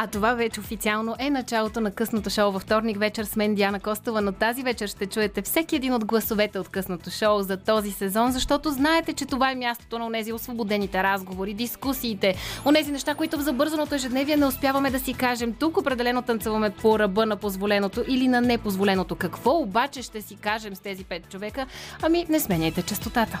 А това вече официално е началото на късното шоу във вторник вечер с мен, Диана Костова, но тази вечер ще чуете всеки един от гласовете от късното шоу за този сезон, защото знаете, че това е мястото на онези освободените разговори, дискусиите, онези неща, които в забързаното ежедневие не успяваме да си кажем. Тук определено танцуваме по ръба на позволеното или на непозволеното. Какво обаче ще си кажем с тези 5 човека? Ами не сменяйте честотата.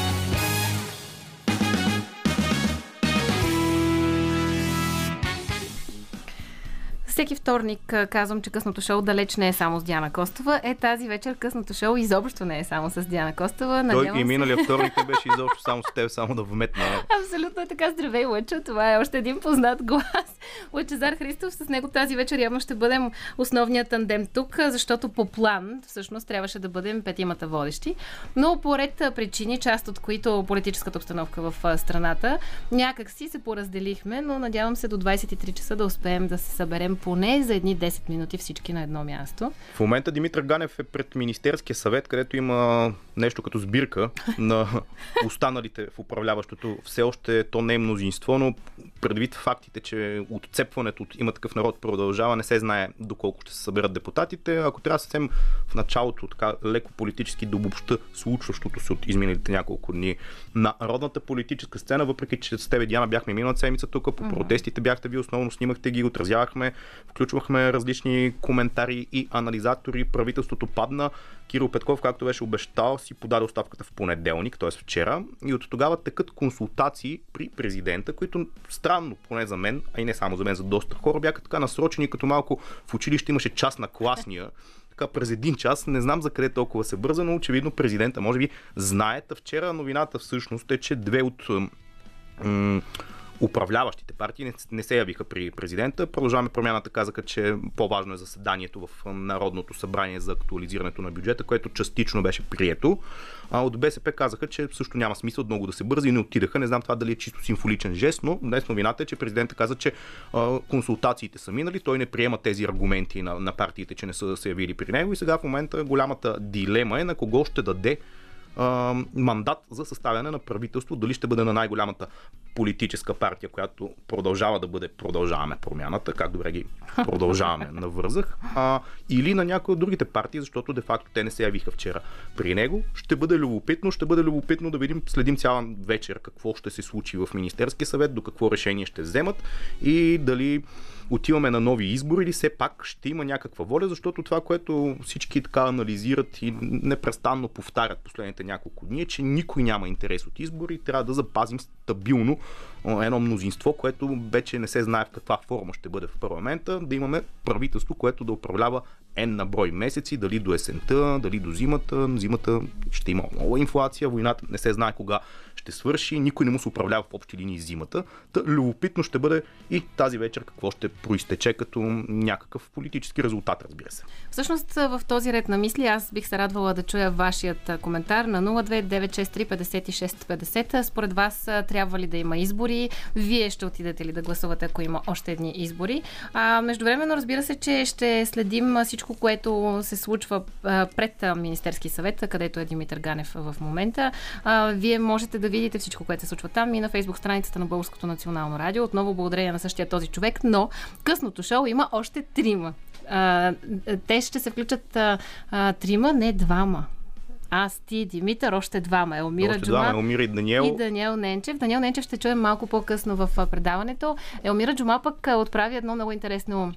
Всеки вторник казвам, че късното шоу далеч не е само с Диана Костова. Е, тази вечер късното шоу изобщо не е само с Диана Костова. Той и миналия вторник беше изобщо само с теб, само да вметна. Абсолютно така. Здравей, Лъчо. Това е още един познат глас. Лъчезар Христов, с него тази вечер явно ще бъдем основният тандем тук, защото по план всъщност трябваше да бъдем петимата водещи. Но по ред причини, част от които политическата обстановка в страната, някак си се поразделихме, но надявам се до 23 часа да успеем да се съберем поне за едни 10 минути всички на едно място. В момента Димитър Ганев е пред Министерския съвет, където има нещо като сбирка на останалите в управляващото. Все още то не е мнозинство, но предвид фактите, че отцепването от Има такъв народ продължава, не се знае доколко ще се съберат депутатите. Ако трябва съвсем в началото, така леко политически да обобща случващото се от изминалите няколко дни на народната политическа сцена, въпреки че с тебе, Диана, бяхме миналата седмица тук, по протестите бяхте ви, основно снимахте ги, отразявахме. Включвахме различни коментари и анализатори. Правителството падна. Кирил Петков, както беше обещал, си подаде оставката в понеделник, т.е. вчера. И от тогава текат консултации при президента, които странно, поне за мен, а и не само за мен, за доста хора, бяха така насрочени, като малко в училище имаше час на класния. Така през един час, не знам за къде толкова се бърза, но очевидно президента може би знаете. Вчера новината всъщност е, че две от управляващите партии не се явиха при президента. Продължаваме промяната казаха, че по-важно е заседанието в Народното събрание за актуализирането на бюджета, което частично беше прието. А от БСП казаха, че също няма смисъл много да се бърза и не отидаха. Не знам това дали е чисто символичен жест, но днес новината е, че президентът каза, че консултациите са минали. Той не приема тези аргументи на партиите, че не са се явили при него. И сега в момента голямата дилема е на кого ще даде мандат за съставяне на правителство. Дали ще бъде на най-голямата политическа партия, която продължава да бъде Продължаваме промяната, как добре ги продължаваме, навързах, или на някои от другите партии, защото де-факто те не се явиха вчера при него. Ще бъде любопитно да видим, следим цяла вечер какво ще се случи в Министерския съвет, до какво решение ще вземат и дали отиваме на нови избори или все пак ще има някаква воля, защото това, което всички така анализират и непрестанно повтарят последните няколко дни, е, че никой няма интерес от избори и трябва да запазим стабилно едно мнозинство, което вече не се знае в каква форма ще бъде в парламента, да имаме правителство, което да управлява на брой месеци, дали до есента, дали до зимата. Зимата ще има нова инфлация, войната не се знае кога ще свърши, никой не му се управлява в общи линии зимата. Та любопитно ще бъде и тази вечер какво ще произтече като някакъв политически резултат, разбира се. Всъщност в този ред на мисли аз бих се радвала да чуя вашият коментар на 029635650. Според вас трябва ли да има избори? Вие ще отидете ли да гласувате, ако има още едни избори? Междувременно, разбира се, че ще следим всичко, което се случва пред Министерски съвет, където е Димитър Ганев в момента. Вие можете да видите всичко, което се случва там и на Фейсбук страницата на Българското национално радио. Отново благодарение на същия този човек, но късното шоу има още трима. Те ще се включат трима, не двама. Аз, ти, Димитър, още двама. Елмира Джума, Елмира и Даниел. И Даниел Ненчев. Даниел Ненчев ще чуем малко по-късно в предаването. Елмира Джума пък отправи едно много интересно,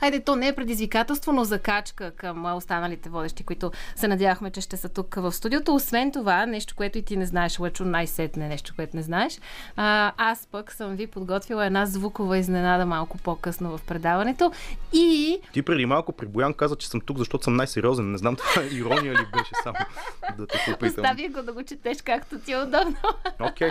хайде, то не е предизвикателство, но закачка към останалите водещи, които се надявахме, че ще са тук в студиото. Освен това, нещо, което и ти не знаеш, Лъчо, най-сетне нещо, което не знаеш. Аз пък съм ви подготвила една звукова изненада малко по-късно в предаването. И ти преди малко при Боян каза, че съм тук, защото съм най-сериозен. Не знам това ирония ли беше, само да те попитам. Остави го да го четеш както ти е удобно. Окей.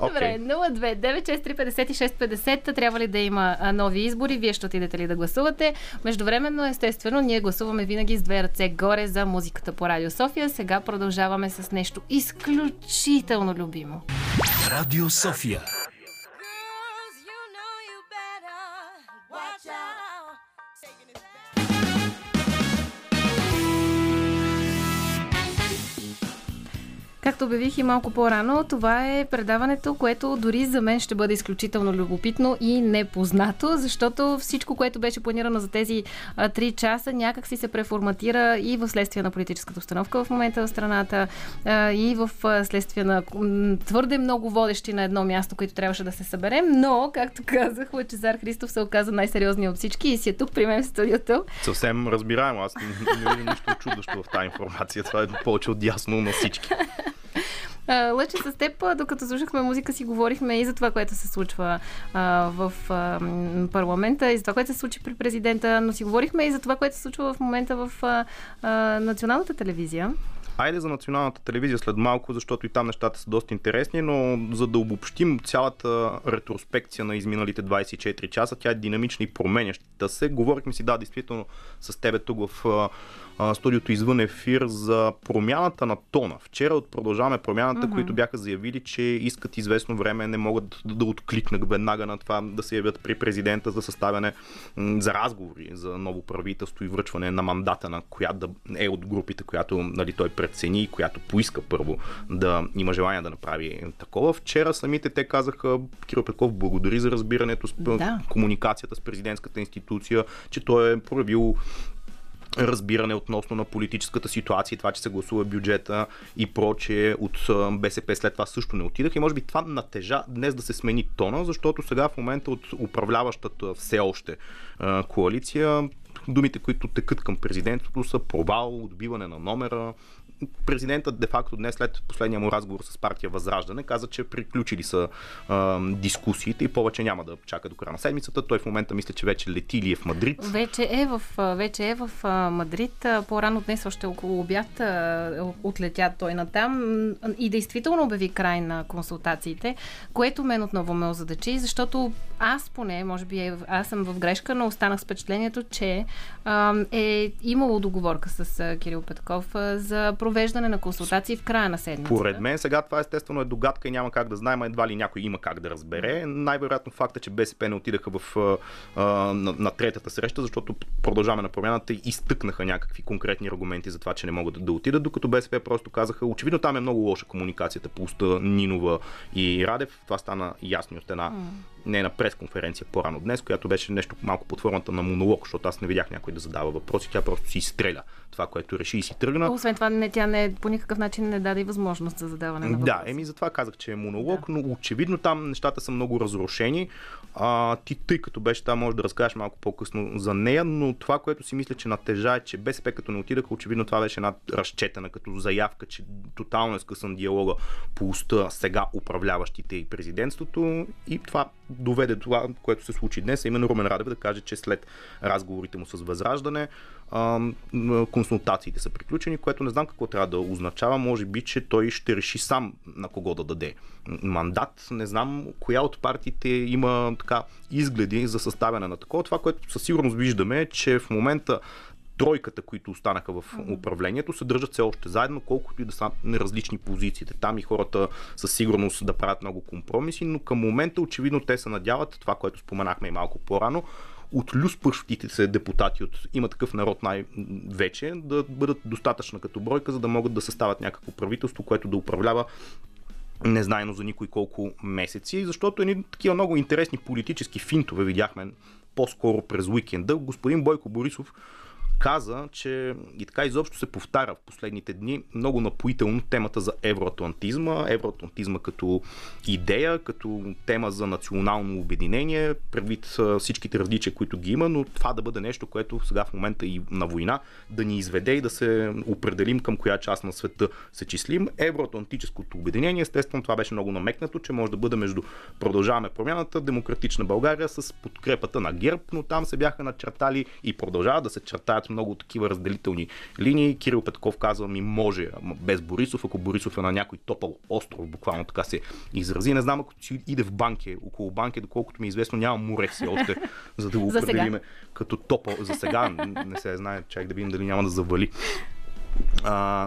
Добре, 029635650. Трябва ли да има нови избори? Вие ще отидете ли да гласувате? Междувременно, естествено, ние гласуваме винаги с две ръце горе за музиката по Радио София. Сега продължаваме с нещо изключително любимо. Радио София. Както обявих и малко по-рано, това е предаването, което дори за мен ще бъде изключително любопитно и непознато, защото всичко, което беше планирано за тези 3 часа, някак си се преформатира и в следствие на политическата обстановка в момента в страната, и в следствие на твърде много водещи на едно място, които трябваше да се съберем, но, както казах, Лъчезар Христов се оказа най-сериозният от всички и си е тук при мен в студиото. Съвсем разбираемо, аз не виждам нищо чудващо в тази информация, това е повече от ясно на всички. Лъче, с теб, докато слушахме музика, си говорихме и за това, което се случва в парламента, и за това, което се случи при президента, но си говорихме и за това, което се случва в момента в националната телевизия. Айде за националната телевизия след малко, защото и там нещата са доста интересни, но за да обобщим цялата ретроспекция на изминалите 24 часа, тя е динамична и променяща се. Говорихме си, да, действително с тебе тук в студиото извън ефир за промяната на тона. Вчера от Продължаваме промяната, които бяха заявили, че искат известно време, не могат да откликнат веднага на това да се явят при президента за съставяне, за разговори за ново правителство и връчване на мандата на коя да е от групите, която, нали, той прецени и която поиска първо да има желание да направи такова. Вчера самите те казаха, Кирил Петков благодари за разбирането, комуникацията с президентската институция, че той е проявил разбиране относно на политическата ситуация, това, че се гласува бюджета и прочее. От БСП след това също не отидах и може би това натежа днес да се смени тона, защото сега в момента от управляващата все още коалиция думите, които текат към президентството, са провал, отбиване на номера. Президентът де-факто днес след последния му разговор с партия Възраждане каза, че приключили са дискусиите и повече няма да чака до края на седмицата. Той в момента мисля, че вече лети или е в Мадрид. Вече е в Мадрид. По-рано днес, още около обяд, отлетя той натам и действително обяви край на консултациите, което мен отново ме озадачи, защото аз поне, може би аз съм в грешка, но останах с впечатлението, че е имало договорка с Кирил Петков за провеждане на консултации в края на седмицата. Поред мен сега това естествено е догадка и няма как да знаем, едва ли някой има как да разбере. Най-вероятно факта, че БСП не отидаха на третата среща, защото Продължаваме на промяната и изтъкнаха някакви конкретни аргументи за това, че не могат да отидат, докато БСП просто казаха, очевидно там е много лоша комуникацията по уста Нинова и Радев. Това стана ясно от една на пресконференция по-рано днес, която беше нещо малко под формата на монолог, защото аз не видях някой да задава въпроси, тя просто си изстреля това, което реши и си тръгна. Освен това, тя по никакъв начин не даде и възможност за задаване на въпроси. Да, затова казах, че е монолог, да. Но очевидно там нещата са много разрушени. Тъй като беше там, може да разкажеш малко по-късно за нея, но това, което си мисля, че натежа е, че БСП като не отидаха, очевидно това беше една разчетена като заявка, че тотално е скъсан диалога по уста сега управляващите и президентството, и това доведе това, което се случи днес, а именно Румен Радев да каже, че след разговорите му с Възраждане консултациите са приключени, което не знам какво трябва да означава. Може би, че той ще реши сам на кого да даде мандат. Не знам коя от партиите има така изгледи за съставяне на такова. Това, което със сигурност виждаме, е, че в момента тройката, които останаха в управлението, се държат все още заедно, колкото и да са на различни позициите. Там и хората със сигурност да правят много компромиси, но към момента очевидно те се надяват, това, което споменахме и малко по-рано, от люспъщите се депутати от Има такъв народ най-вече да бъдат достатъчна като бройка, за да могат да съставят някакво правителство, което да управлява незнайно за никой колко месеци, защото едни такива много интересни политически финтове видяхме по-скоро през уикенда. Господин Бойко Борисов каза, че и така изобщо се повтаря в последните дни много напоително темата за евроатлантизма като идея, като тема за национално обединение, предвид всичките различия, които ги има, но това да бъде нещо, което сега в момента и на война да ни изведе и да се определим към коя част на света се числим. Евроатлантическото обединение, естествено това беше много намекнато, че може да бъде между Продължаваме промяната, Демократична България с подкрепата на ГЕРБ, но там се бяха начертали и продължават да се чертаят много такива разделителни линии. Кирил Петков казва, може без Борисов, ако Борисов е на някой топъл остров, буквално така се изрази. Не знам, ако си иде в Банке, около Банке, доколкото ми е известно, няма море си още, за да го определиме като топъл. За сега не се знае, чак да видим дали няма да завали.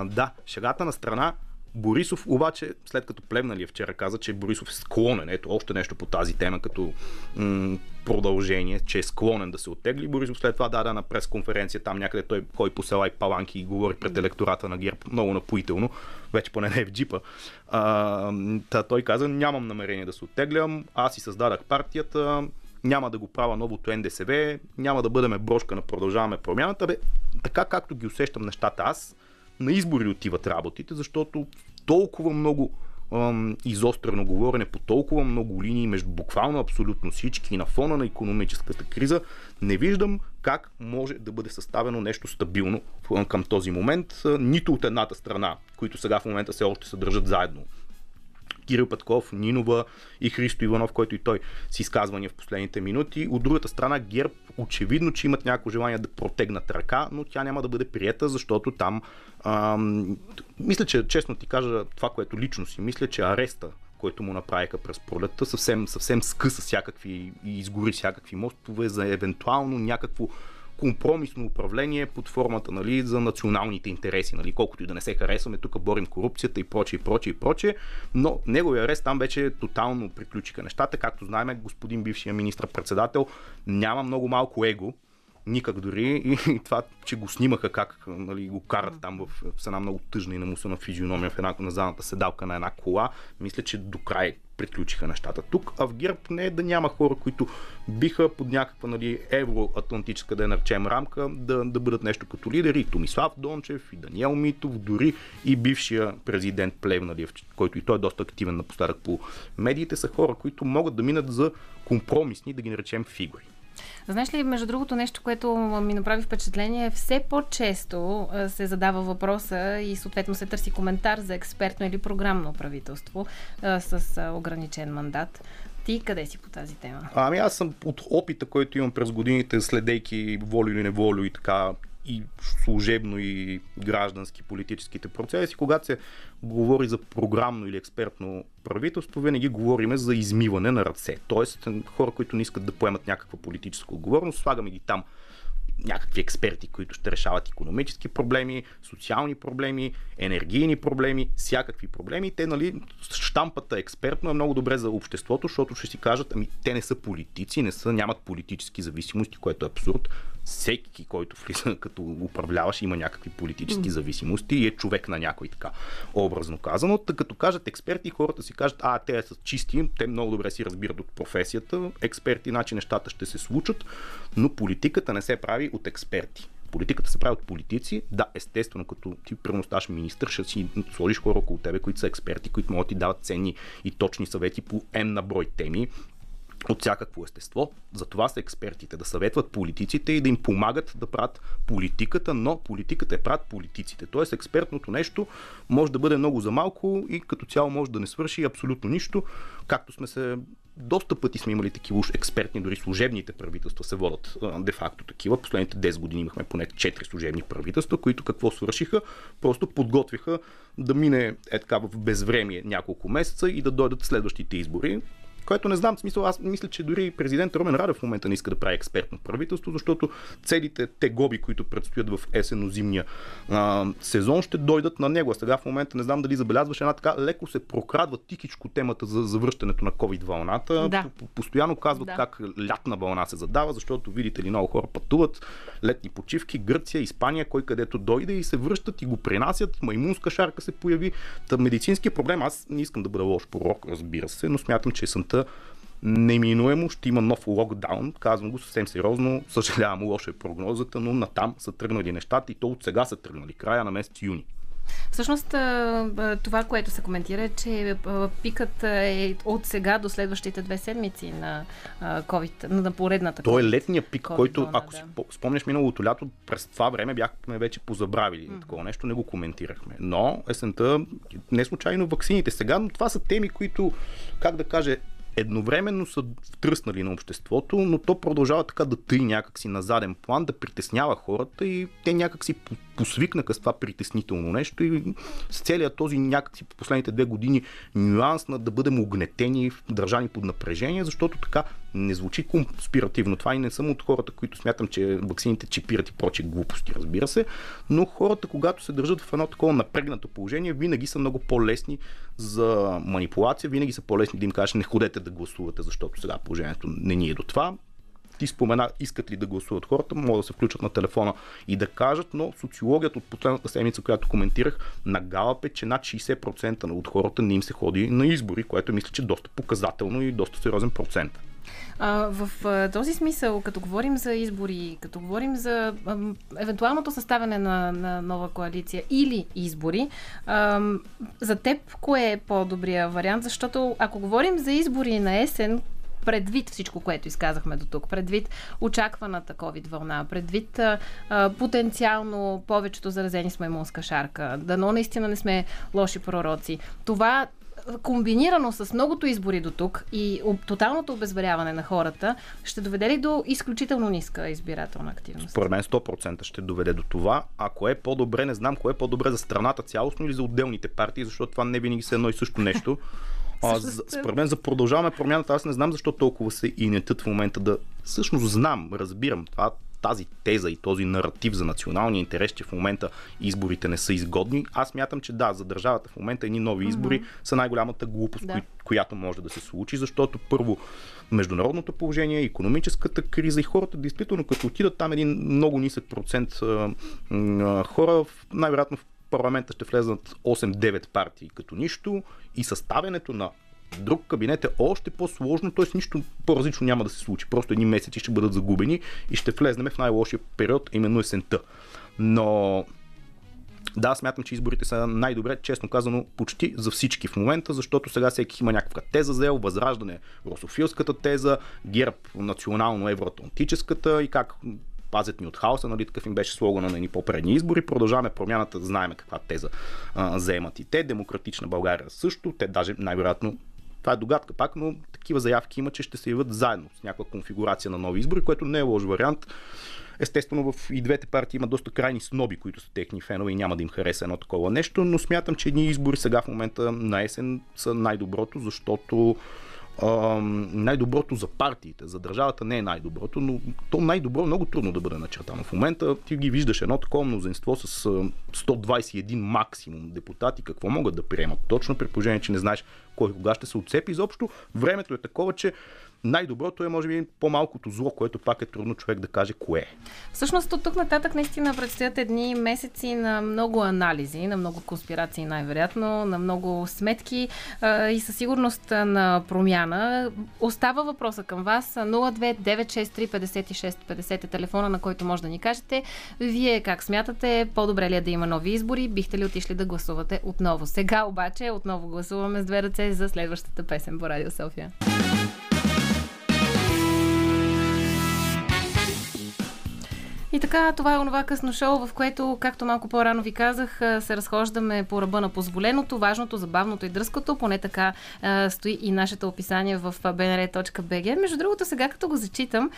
Да, шегата на страна, Борисов обаче, след като Плевнелиев вчера каза, че Борисов е склонен, ето още нещо по тази тема като продължение, че е склонен да се оттегли, Борисов след това даде на пресконференция там някъде, той ходи по села и паланки и говори пред електората на ГЕРБ, много напоително, вече поне не е в джипа. Той каза, нямам намерение да се оттеглям, аз си създадах партията, няма да го правя новото НДСВ, няма да бъдем брошка на Продължаваме промяната. Бе, така както ги усещам нещата аз, на избори отиват работите, защото толкова много изострено говорене по толкова много линии между буквално абсолютно всички и на фона на икономическата криза, не виждам как може да бъде съставено нещо стабилно към този момент. Нито от едната страна, които сега в момента все още се държат заедно. Кирил Петков, Нинова и Христо Иванов, който и той с изказвания в последните минути. От другата страна ГЕРБ очевидно, че имат някакво желание да протегнат ръка, но тя няма да бъде приета, защото там мисля, че честно ти кажа това, което лично си мисля, че ареста, който му направиха през пролетта, съвсем скъса всякакви и изгори всякакви мостове за евентуално някакво компромисно управление под формата, нали, за националните интереси, нали, колкото и да не се харесваме, тук борим корупцията и прочее, но неговия арест там вече тотално приключиха нещата. Както знаем, господин бившия министър-председател няма много малко его, никак дори, и това, че го снимаха как, нали, го карат там в една много тъжна и намусена физиономия в една на задната седалка на една кола, мисля, че до край приключиха нещата тук, а в ГЕРБ не е да няма хора, които биха под някаква, нали, евроатлантическа, да я наречем, рамка, да бъдат нещо като лидери. И Томислав Дончев, и Даниел Митов, дори и бившия президент Плевнелиев, който и той е доста активен напоследък по медиите, са хора, които могат да минат за компромисни, да ги наречем, фигури. Знаеш ли, между другото, нещо, което ми направи впечатление, все по-често се задава въпроса и съответно се търси коментар за експертно или програмно правителство с ограничен мандат. Ти къде си по тази тема? Ами аз съм от опита, който имам през годините, следейки волю или неволю и така, и служебно, и граждански, политическите процеси, когато се говори за програмно или експертно правителство, винаги говорим за измиване на ръце. Тоест, хора, които не искат да поемат някаква политическа отговорност, слагаме ги там някакви експерти, които ще решават икономически проблеми, социални проблеми, енергийни проблеми, всякакви проблеми. Те, нали, щампата експертно е много добре за обществото, защото ще си кажат, ами те не са политици, нямат политически зависимости, което е абсурд. Всеки, който влиза като управляваш, има някакви политически зависимости и е човек на някой, така образно казано. Тъй като кажат експерти, хората си кажат, те са чисти, те много добре си разбират от професията, експерти, значи нещата ще се случат, но политиката не се прави от експерти. Политиката се прави от политици. Да, естествено, като ти пренощаш министър, ще си сложиш хора около тебе, които са експерти, които могат да ти дават ценни и точни съвети по на брой теми, от всякакво естество. Затова са експертите, да съветват политиците и да им помагат да правят политиката, но политиката правят политиците. Тоест експертното нещо може да бъде много за малко и като цяло може да не свърши абсолютно нищо, както сме се доста пъти сме имали такива уж експертни, дори служебните правителства се водят де-факто такива. Последните 10 години имахме поне 4 служебни правителства, които какво свършиха? Просто подготвиха да мине така в безвремие няколко месеца и да дойдат следващите избори. Което не знам, смисъл, аз мисля, че дори президент Румен Радев в момента не иска да прави експертно правителство, защото целите тегоби, които предстоят в есенно-зимния сезон, ще дойдат на него. А сега в момента не знам дали забелязваш, една така леко се прокрадва тихичко темата за завръщането на COVID вълната. Да. Постоянно казват как лятна вълна се задава, защото видите ли, много хора пътуват, летни почивки, Гърция, Испания, кой където дойде и се връщат и го пренасят, маймунска шарка се появи. Медицински проблем, аз не искам да бъда лош пророк, разбира се, но смятам, че съм неминуемо ще има нов локдаун. Казвам го съвсем сериозно, съжалявам, лоша е прогнозата, но натам са тръгнали нещата и то от сега са тръгнали, края на месец юни. Всъщност това, което се коментира, е, че пикът е от сега до следващите 2 седмици на COVID, на поредната. То е летния пик, COVID, който, ако си спомняш миналото лято, през това време бяхме вече позабравили такова нещо, не го коментирахме. Но есента, не случайно ваксините сега, но това са теми, които, как да кажа, едновременно са втръснали на обществото, но то продължава така да тъй някакси на заден план, да притеснява хората и те някакси посвикнаха с това притеснително нещо и с целият този някакси по последните 2 години нюанс на да бъдем огнетени, държани под напрежение, защото така не звучи конспиративно. Това и не съм от хората, които смятам, че ваксините чипират и прочие глупости, разбира се, но хората, когато се държат в едно такова напрегнато положение, винаги са много по-лесни за манипулация, винаги са по-лесни да им кажеш не ходете да гласувате, защото сега положението не ни е до това. Ти спомена, искат ли да гласуват хората, могат да се включат на телефона и да кажат, но социологията от последната седмица, която коментирах на Галап, е, че над 60% от хората не им се ходи на избори, което мисля, че е доста показателно и доста сериозен процент. В този смисъл, като говорим за избори, като говорим за евентуалното съставяне на нова коалиция или избори, за теб кое е по-добрия вариант? Защото ако говорим за избори на есен, предвид всичко, което изказахме до тук, предвид очакваната COVID вълна, предвид потенциално повечето заразени с маймунска шарка, дано наистина не сме лоши пророци, това комбинирано с многото избори до тук и тоталното обезверяване на хората, ще доведе ли до изключително ниска избирателна активност? Според мен 100% ще доведе до това. Ако е по-добре, не знам кое е по-добре за страната цялостно или за отделните партии, защото това не винаги са едно и също нещо. Според мен за Продължаваме промяната, аз не знам защо толкова се инетят в момента да... Всъщност знам, разбирам това, тази теза и този наратив за националния интерес, че в момента изборите не са изгодни. Аз мятам, че да, за държавата в момента едни нови избори са най-голямата глупост, която може да се случи, защото първо международното положение, икономическата криза и хората, действително като отидат там един много нисък процент хора, най-вероятно в парламента ще влезнат 8-9 партии като нищо и съставянето на друг кабинет е още по-сложно, т.е. нищо по-различно няма да се случи. Просто едни месеци ще бъдат загубени и ще влезнем в най-лошия период, именно есента. Но да, смятам, че изборите са най-добре, честно казано, почти за всички в момента, защото сега всеки има някаква теза за Възраждане, русофилската теза, ГЕРБ, национално-евроатлантическата и как... пазят ни от хаоса, нали, такъв им беше слогана на едни по-предни избори. Продължаваме промяната, знаем каква теза заемат и те. Демократична България също, те даже най-вероятно, това е догадка пак, но такива заявки има, че ще се явят заедно с някаква конфигурация на нови избори, което не е лош вариант. Естествено, в и двете партии има доста крайни сноби, които са техни фенове и няма да им хареса едно такова нещо, но смятам, че едни избори сега в момента на есен са най-доброто, защото най-доброто за партиите, за държавата не е най-доброто, но то най-добро много трудно да бъде начертано. В момента ти ги виждаш едно такова мнозинство с 121 максимум депутати, какво могат да приемат точно, при положение, че не знаеш кой кога ще се отцепи. Изобщо времето е такова, че най-доброто е, може би, по-малкото зло, което пак е трудно човек да каже кое. Всъщност от тук нататък наистина предстоят едни месеци на много анализи, на много конспирации най-вероятно, на много сметки и със сигурност на промяна. Остава въпроса към вас. 029635650 е телефона, на който може да ни кажете. Вие как смятате? По-добре ли е да има нови избори? Бихте ли отишли да гласувате отново? Сега обаче отново гласуваме с 2 ръце за следващата песен по Радио София. И така, това е онова късно шоу, в което, както малко по-рано ви казах, се разхождаме по ръба на позволеното, важното, забавното и дръзкото. Поне така стои и нашето описание в bnr.bg. Между другото, сега като го зачитам,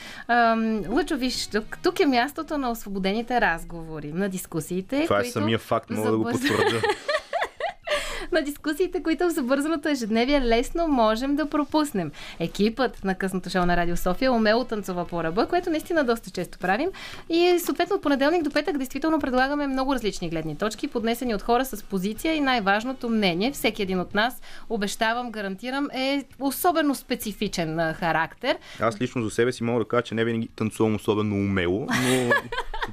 Лъчо, виж, тук е мястото на освободените разговори, на дискусиите. Това е самия факт, мога да го потвърда. На дискусиите, които в забързаното ежедневие лесно можем да пропуснем. Екипът на късното шоу на Радио София умело танцува по ръба, което наистина доста често правим. И съответно от понеделник до петък действително предлагаме много различни гледни точки, поднесени от хора с позиция и най-важното мнение. Всеки един от нас, обещавам, гарантирам, е особено специфичен характер. Аз лично за себе си мога да кажа, че не винаги танцувам особено умело, но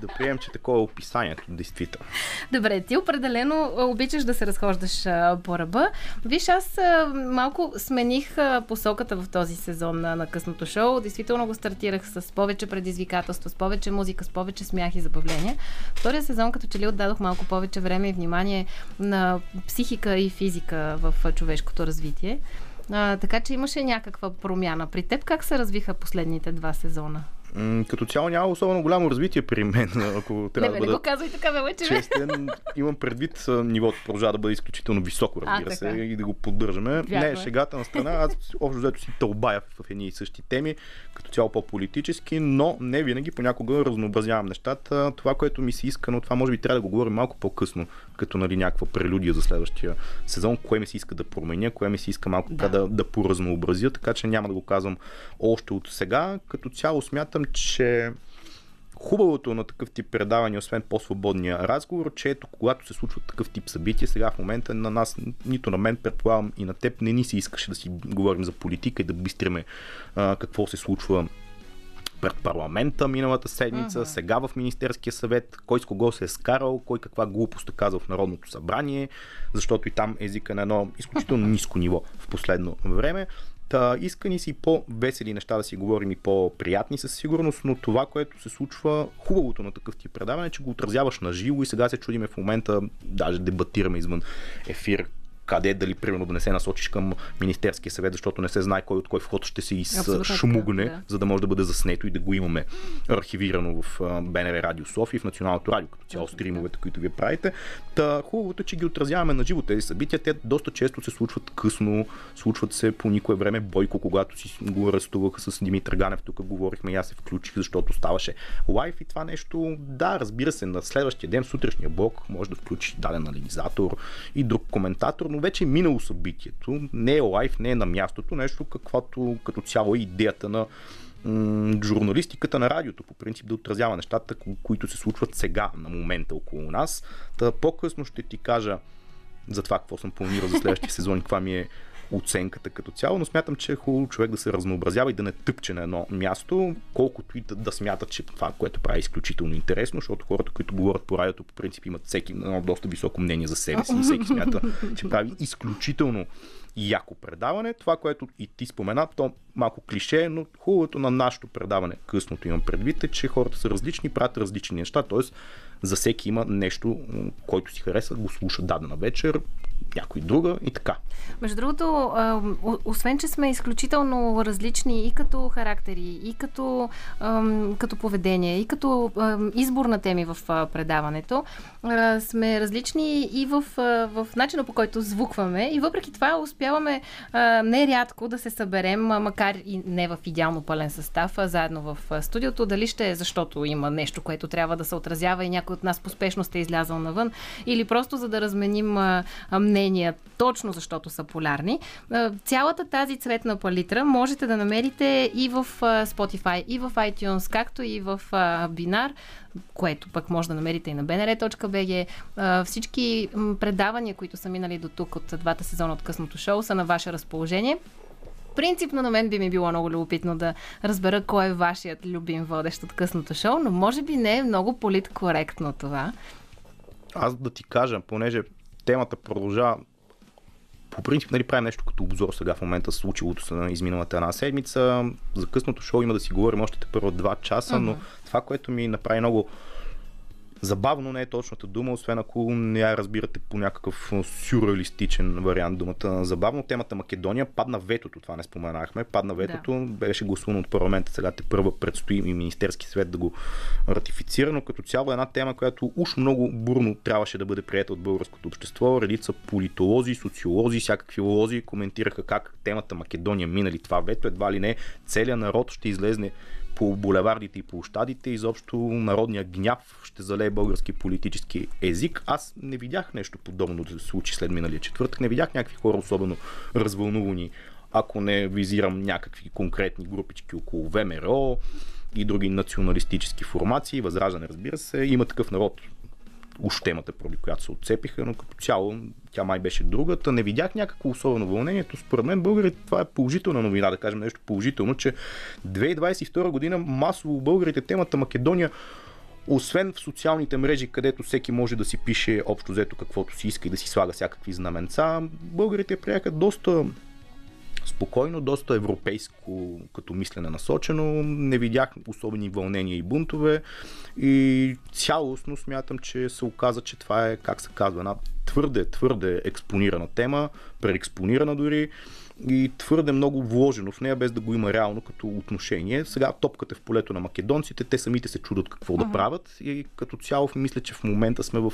да приемем, че такова е описанието, действително. Добре, ти определено обичаш да се разхождаш по ръба. Виж, аз малко смених посоката в този сезон на късното шоу. Действително го стартирах с повече предизвикателства, с повече музика, с повече смях и забавления. Втория сезон, като че ли отдадох малко повече време и внимание на психика и физика в човешкото развитие. Така че имаше някаква промяна. При теб как се развиха последните 2 сезона? Като цяло няма особено голямо развитие при мен, ако трябва да бъда... Не го казвай така, бе, Лъчеве. Имам предвид нивото, продължава да бъде изключително високо, разбира се, и да го поддържаме. Вярно. Не, шегата на страна, аз общо взето си тълбая в едни и същи теми, като цяло по-политически, но не винаги, понякога разнообразявам нещата. Това, което ми се иска, но това може би трябва да го говорим малко по-късно, като нали, някаква прелюдия за следващия сезон, кое ми се иска да променя, кое ми се иска малко така да поразнообразя, така че няма да го казвам още от сега. Като цяло смятам, че хубавото на такъв тип предавания, освен по-свободния разговор, че ето когато се случват такъв тип събития, сега в момента на нас, нито на мен, предполагам и на теб, не ни се искаше да си говорим за политика и да бистриме какво се случва пред парламента миналата седмица, сега в Министерския съвет, кой с кого се е скарал, кой каква глупост е казал в Народното събрание, защото и там езика на едно изключително ниско ниво в последно време. Иска ни си по-весели неща да си говорим и по-приятни със сигурност, но това, което се случва, хубавото на такъв ти предаване е, че го отразяваш на живо и сега се чудиме в момента, даже дебатираме извън ефир, къде дали примерно да не се насочиш към Министерския съвет, защото не се знае кой от кой вход ще се изшмугне, за да може да бъде заснето и да го имаме архивирано в БНР Радио София и в Националното радио, като цяло стримовете, които вие правите. Та, хубавото е, че ги отразяваме на живо тези събития. Те доста често се случват късно, случват се по никое време. Бойко, когато си го арестуваха с Димитър Ганев, тук говорихме и аз се включих, защото ставаше лайв и това нещо. Да, разбира се, на следващия ден, сутрешния блок, може да включиш даден анализатор и друг коментатор, но вече е минало събитието, не е лайв, не е на мястото, нещо каквото като цяло е идеята на журналистиката на радиото, по принцип да отразява нещата, които се случват сега, на момента около нас. Та по-късно ще ти кажа за това, какво съм планирал за следващия сезон и каква ми е оценката като цяло, но смятам, че е хубаво човек да се разнообразява и да не тъпче на едно място, колкото и да смята, че това, което прави, е изключително интересно, защото хората, които говорят по радиото, по принцип имат всеки едно доста високо мнение за себе си и всеки смята, че прави изключително яко предаване. Това, което и ти спомена, то малко клише, но хубавото на нашето предаване, късното имам предвид, е, че хората са различни, правят различни неща, т.е. за всеки има нещо, който си харесва, го слуша дадена вечер, някой друга и така. Между другото, освен че сме изключително различни и като характери, и като поведение, и като избор на теми в предаването, сме различни и в начина, по който звукваме, и въпреки това успяваме нерядко да се съберем, макар и не в идеално пълен състав, заедно в студиото. Дали ще е защото има нещо, което трябва да се отразява и някой от нас поспешно сте излязъл навън, или просто за да разменим мнения, точно защото са полярни. Цялата тази цветна палитра можете да намерите и в Spotify, и в iTunes, както и в Binar, което пък може да намерите и на bnr.bg. Всички предавания, които са минали до тук от двата сезона от късното шоу, са на ваше разположение. Принципно на мен би ми било много любопитно да разбера кой е вашият любим водещ от късното шоу, но може би не е много политкоректно това. Аз да ти кажа, понеже темата продължава. По принцип, нали, правим нещо като обзор сега в момента, случилото се на изминалата една седмица. За късното шоу има да си говорим още първо 2 часа, но това, което ми направи много забавно, не е точната дума, освен ако не я разбирате по някакъв сюрреалистичен вариант думата. Забавно, темата Македония, падна ветото, това не споменахме. Падна ветото, беше гласувано от парламента, сега тепърва предстои и Министерски съвет да го ратифицира, но като цяло една тема, която уж много бурно трябваше да бъде приета от българското общество. Редица политолози, социолози, всякакви лози коментираха как темата Македония минали това вето, едва ли не целият народ ще излезне по булевардите и площадите, изобщо народния гняв ще залее български политически език. Аз не видях нещо подобно да се случи след миналия четвъртък. Не видях някакви хора особено развълнувани, ако не визирам някакви конкретни групички около ВМРО и други националистически формации. Възраждане, разбира се, има такъв народ. Уж темата, поради която се отцепиха, но като цяло тя май беше другата. Не видях някакво особено вълнението. Според мен, българите, това е положителна новина, да кажем нещо положително, че 2022 година масово българите темата Македония, освен в социалните мрежи, където всеки може да си пише общо взето каквото си иска и да си слага всякакви знаменца, българите приеха доста спокойно, доста европейско като мислене насочено. Не видях особени вълнения и бунтове и цялостно смятам, че се оказа, че това е, как се казва, една твърде експонирана тема, преекспонирана дори и твърде много вложено в нея, без да го има реално като отношение. Сега топката е в полето на македонците, те самите се чудат какво да правят и като цяло мисля, че в момента сме в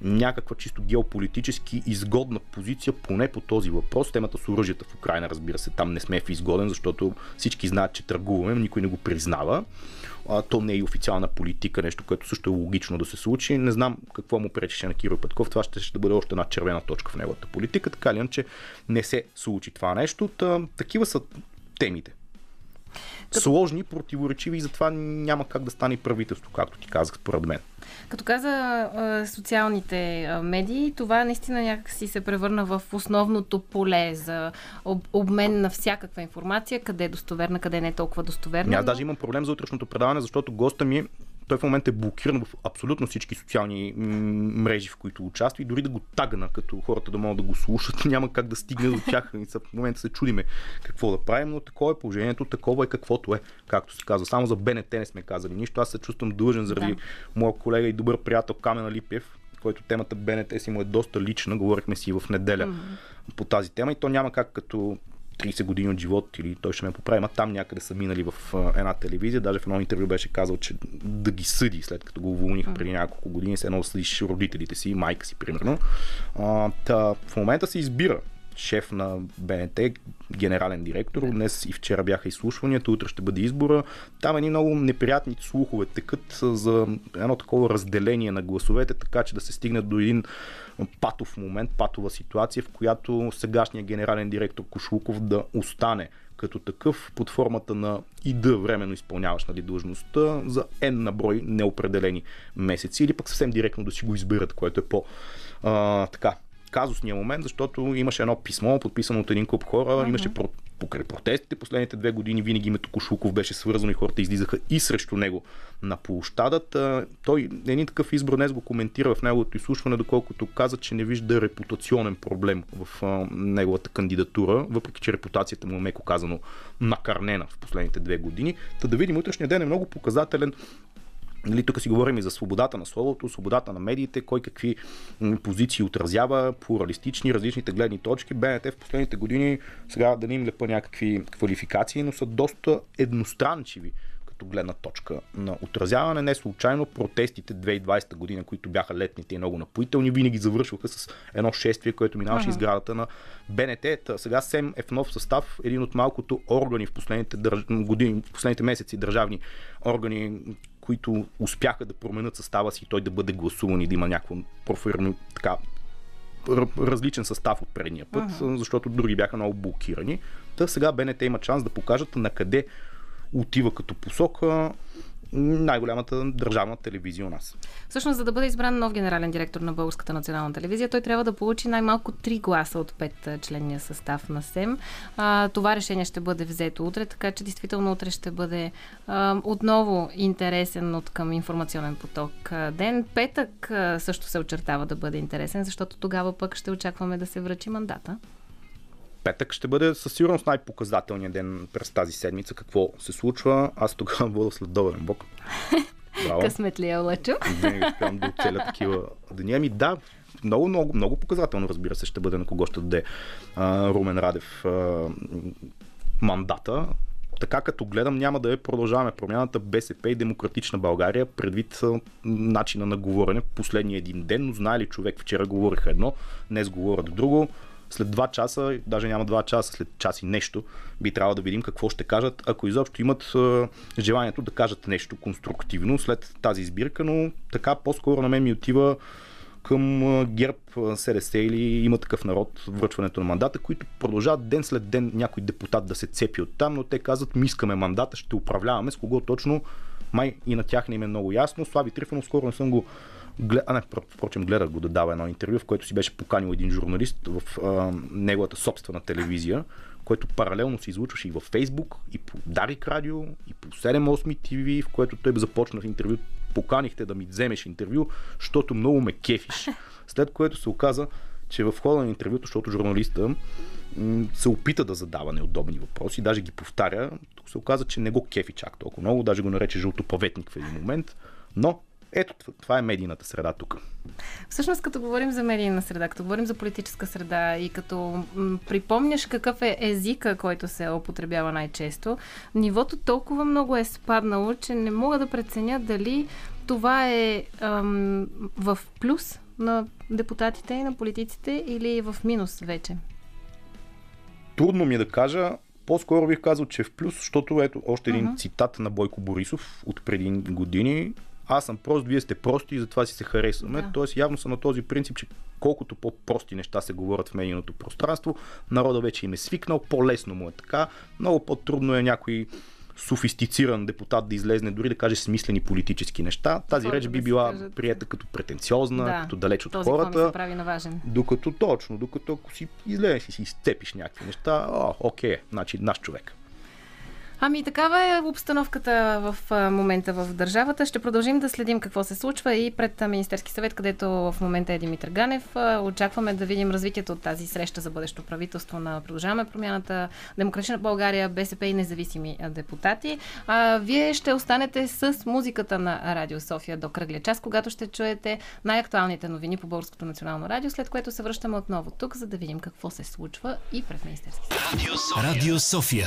някаква чисто геополитически изгодна позиция, поне по този въпрос. Темата с оръжията в Украйна, разбира се, там не сме в изгоден, защото всички знаят, че търгуваме, но никой не го признава. То не е и официална политика, нещо, което също е логично да се случи. Не знам какво му пречеше на Кирил Петков. Това ще бъде още една червена точка в неговата политика, така ли, че не се случи това нещо. Такива са темите. Сложни, противоречиви и затова няма как да стане правителство, както ти казах, според мен. Като каза социалните медии, това наистина някакси се превърна в основното поле за обмен на всякаква информация, къде е достоверна, къде не е толкова достоверна. Аз даже имам проблем за утрешното предаване, защото госта ми, той в момента е блокиран в абсолютно всички социални мрежи, в които участва и дори да го тагна, като хората да могат да го слушат, няма как да стигне до тях. В момента се чудиме какво да правим, но такова е положението, такова е каквото е, както се казва. Само за БНТ не сме казали нищо. Аз се чувствам длъжен заради моя колега и добър приятел Камен Алипиев, който темата БНТ си му е доста лична. Говорихме си и в неделя по тази тема и то няма как като 30 години от живот, или той ще ме поправи, а там някъде са минали в една телевизия. Даже в едно интервю беше казал, че да ги съди, след като го уволних преди няколко години, се едно да съдиш родителите си, майка си, примерно. В момента се избира шеф на БНТ, генерален директор. Днес и вчера бяха изслушванията, утре ще бъде избора. Там едни много неприятни слухове текат за едно такова разделение на гласовете, така че да се стигне до един патов момент, патова ситуация, в която сегашният генерален директор Кошлуков да остане като такъв под формата на ида временно изпълняваш на длъжността за N на брой неопределени месеци или пък съвсем директно да си го изберат, което е по така казусния момент, защото имаше едно писмо, подписано от един клуб хора, имаше покрай протестите. Последните 2 години винаги името Кошлуков беше свързано и хората излизаха и срещу него на площадата. Той един такъв избор днес го коментира в неговото изслушване, доколкото каза, че не вижда репутационен проблем в неговата кандидатура, въпреки че репутацията му е меко казано накърнена в последните 2 години. Та да видим, утрешния ден е много показателен. Тук си говорим и за свободата на словото, свободата на медиите, кой какви позиции отразява, плуралистични, различните гледни точки. БНТ в последните години, сега да не им лепа някакви квалификации, но са доста едностранчиви като гледна точка на отразяване. Не случайно протестите 2020 година, които бяха летните и много напоителни, винаги завършваха с едно шествие, което минаваше из сградата на БНТ. Сега СЕМ е в нов състав, един от малкото органи в последните години, в последните месеци държавни органи, които успяха да променят състава си и той да бъде гласуван и да има някакво профирно, така различен състав от предния път, защото други бяха много блокирани. Та сега БНТ има шанс да покажат на къде отива като посока най-голямата държавна телевизия у нас. Всъщност, за да бъде избран нов генерален директор на Българската национална телевизия, той трябва да получи най-малко 3 гласа от 5-членния състав на СЕМ. Това решение ще бъде взето утре, така че действително утре ще бъде отново интересен от към информационен поток ден. Петък също се очертава да бъде интересен, защото тогава пък ще очакваме да се връчи мандата. Петък ще бъде със сигурност най-показателният ден през тази седмица. Какво се случва? Аз тогава бъда следобеден блок. Късмет ли е, Лъчо? Винаги успявам да оцеля такива дни. Ами да, много показателно, разбира се, ще бъде на кого ще даде Румен Радев мандата. Така като гледам, няма да продължаваме промяната, БСП и Демократична България, предвид начина на говорене последния един ден, но знае ли човек, вчера говориха едно, днес говорят друго. След 2 часа, даже няма 2 часа, след час и нещо, би трябвало да видим какво ще кажат, ако изобщо имат желанието да кажат нещо конструктивно след тази избирка, но така по-скоро на мен ми отива към ГЕРБ, СДС или Има такъв народ връчването на мандата, които продължават ден след ден някой депутат да се цепи оттам, но те казват, ми искаме мандата, ще управляваме, с кого точно май и на тях не им е много ясно. Слави Трифонов, скоро не съм го впрочем, гледах го да дава едно интервю, в което си беше поканил един журналист в неговата собствена телевизия, което паралелно се излучваше и във Фейсбук, и по Дарик Радио, и по 7-8 ТВ, в което той започна в интервю. Поканихте да ми вземеш интервю, защото много ме кефиш. След което се оказа, че в хода на интервюто, защото журналиста се опита да задава неудобни въпроси, даже ги повтаря, тук се оказа, че не го кефи чак толкова много, даже го нарече жълтопаветник в един момент, но Ето, това е медийната среда тук. Всъщност, като говорим за медийна среда, като говорим за политическа среда и като припомняш какъв е езика, който се употребява най-често, нивото толкова много е спаднало, че не мога да преценя дали това е в плюс на депутатите и на политиците или в минус вече. Трудно ми е да кажа. По-скоро бих казал, че е в плюс, защото ето още един цитат на Бойко Борисов от преди години. Аз съм прост, вие сте прости и затова си се харесваме. Да. Тоест явно са на този принцип, че колкото по-прости неща се говорят в медийното пространство, народа вече им е свикнал, по-лесно му е така. Много по-трудно е някой софистициран депутат да излезне дори да каже смислени политически неща. Тази реч би била приета като претенциозна, като далеч от хората. Докато ако си излезеш и си изцепиш някакви неща, окей, значи наш човек. Ами такава е обстановката в момента в държавата. Ще продължим да следим какво се случва и пред Министерски съвет, където в момента е Димитър Ганев. Очакваме да видим развитието от тази среща за бъдещо правителство на Продължаваме промяната, Демократична България, БСП и независими депутати. Вие ще останете с музиката на Радио София до кръгля час, когато ще чуете най-актуалните новини по Българското национално радио, след което се връщаме отново тук, за да видим какво се случва и пред Министерски съвет. Радио София.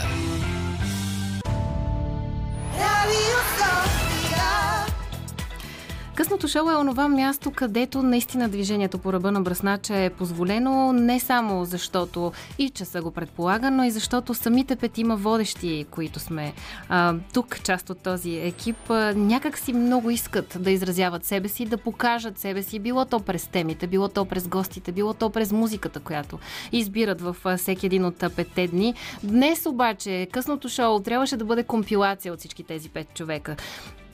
Късното шоу е онова място, където наистина движението по ръба на бръснача е позволено не само защото и часа го предполага, но и защото самите петима водещи, които сме тук, част от този екип, някак си много искат да изразяват себе си, да покажат себе си, било то през темите, било то през гостите, било то през музиката, която избират във всеки един от петте дни. Днес обаче късното шоу трябваше да бъде компилация от всички тези пет човека.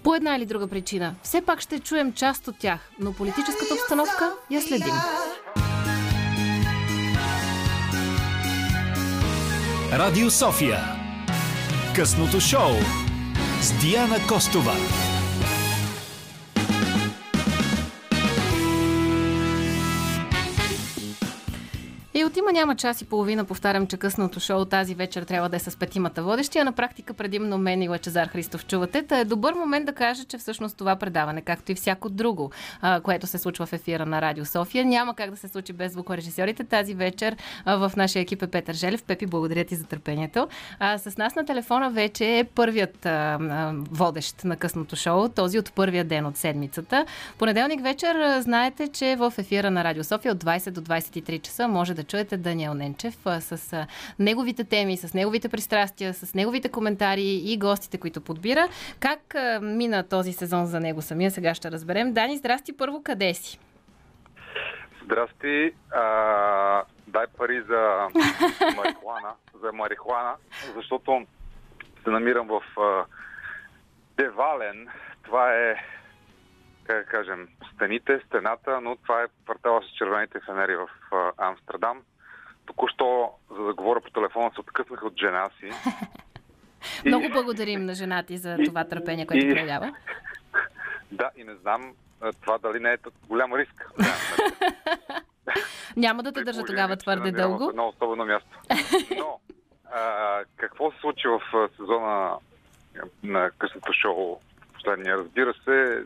По една или друга причина. Все пак ще чуем част от тях, но политическата обстановка я следим. Радио София. Късното шоу с Диана Костова. И от има няма час и половина, повтарям, че късното шоу тази вечер трябва да е с петимата водещи, а на практика предимно мен и Лъчезар Христов чувате. Та е добър момент да кажа, че всъщност това предаване, както и всяко друго, което се случва в ефира на Радио София, няма как да се случи без звукорежисьорите. Тази вечер в нашия екип е Петър Желев. Пепи, благодаря ти за търпението. С нас на телефона вече е първият водещ на късното шоу, този от първия ден от седмицата. Понеделник вечер знаете, че в ефира на Радио София от 20 до 23 часа може да чуете Даниел Ненчев с неговите теми, с неговите пристрастия, с неговите коментари и гостите, които подбира. Как мина този сезон за него самия, сега ще разберем. Дани, здрасти, първо къде си? Здрасти, дай пари за марихуана, защото се намирам в Девален. Това е, как да кажем, стената, но това е квартала с червените фенери в Амстердам. Току-що, за да говоря по телефона, се откъснах от жена си. Много благодарим на жена ти за това търпение, което проявява. Да, и не знам това дали не е голям риск. Няма да те държа тогава твърде дълго. Едно особено място. Но какво се случи в сезона на късното шоу последния? Разбира се,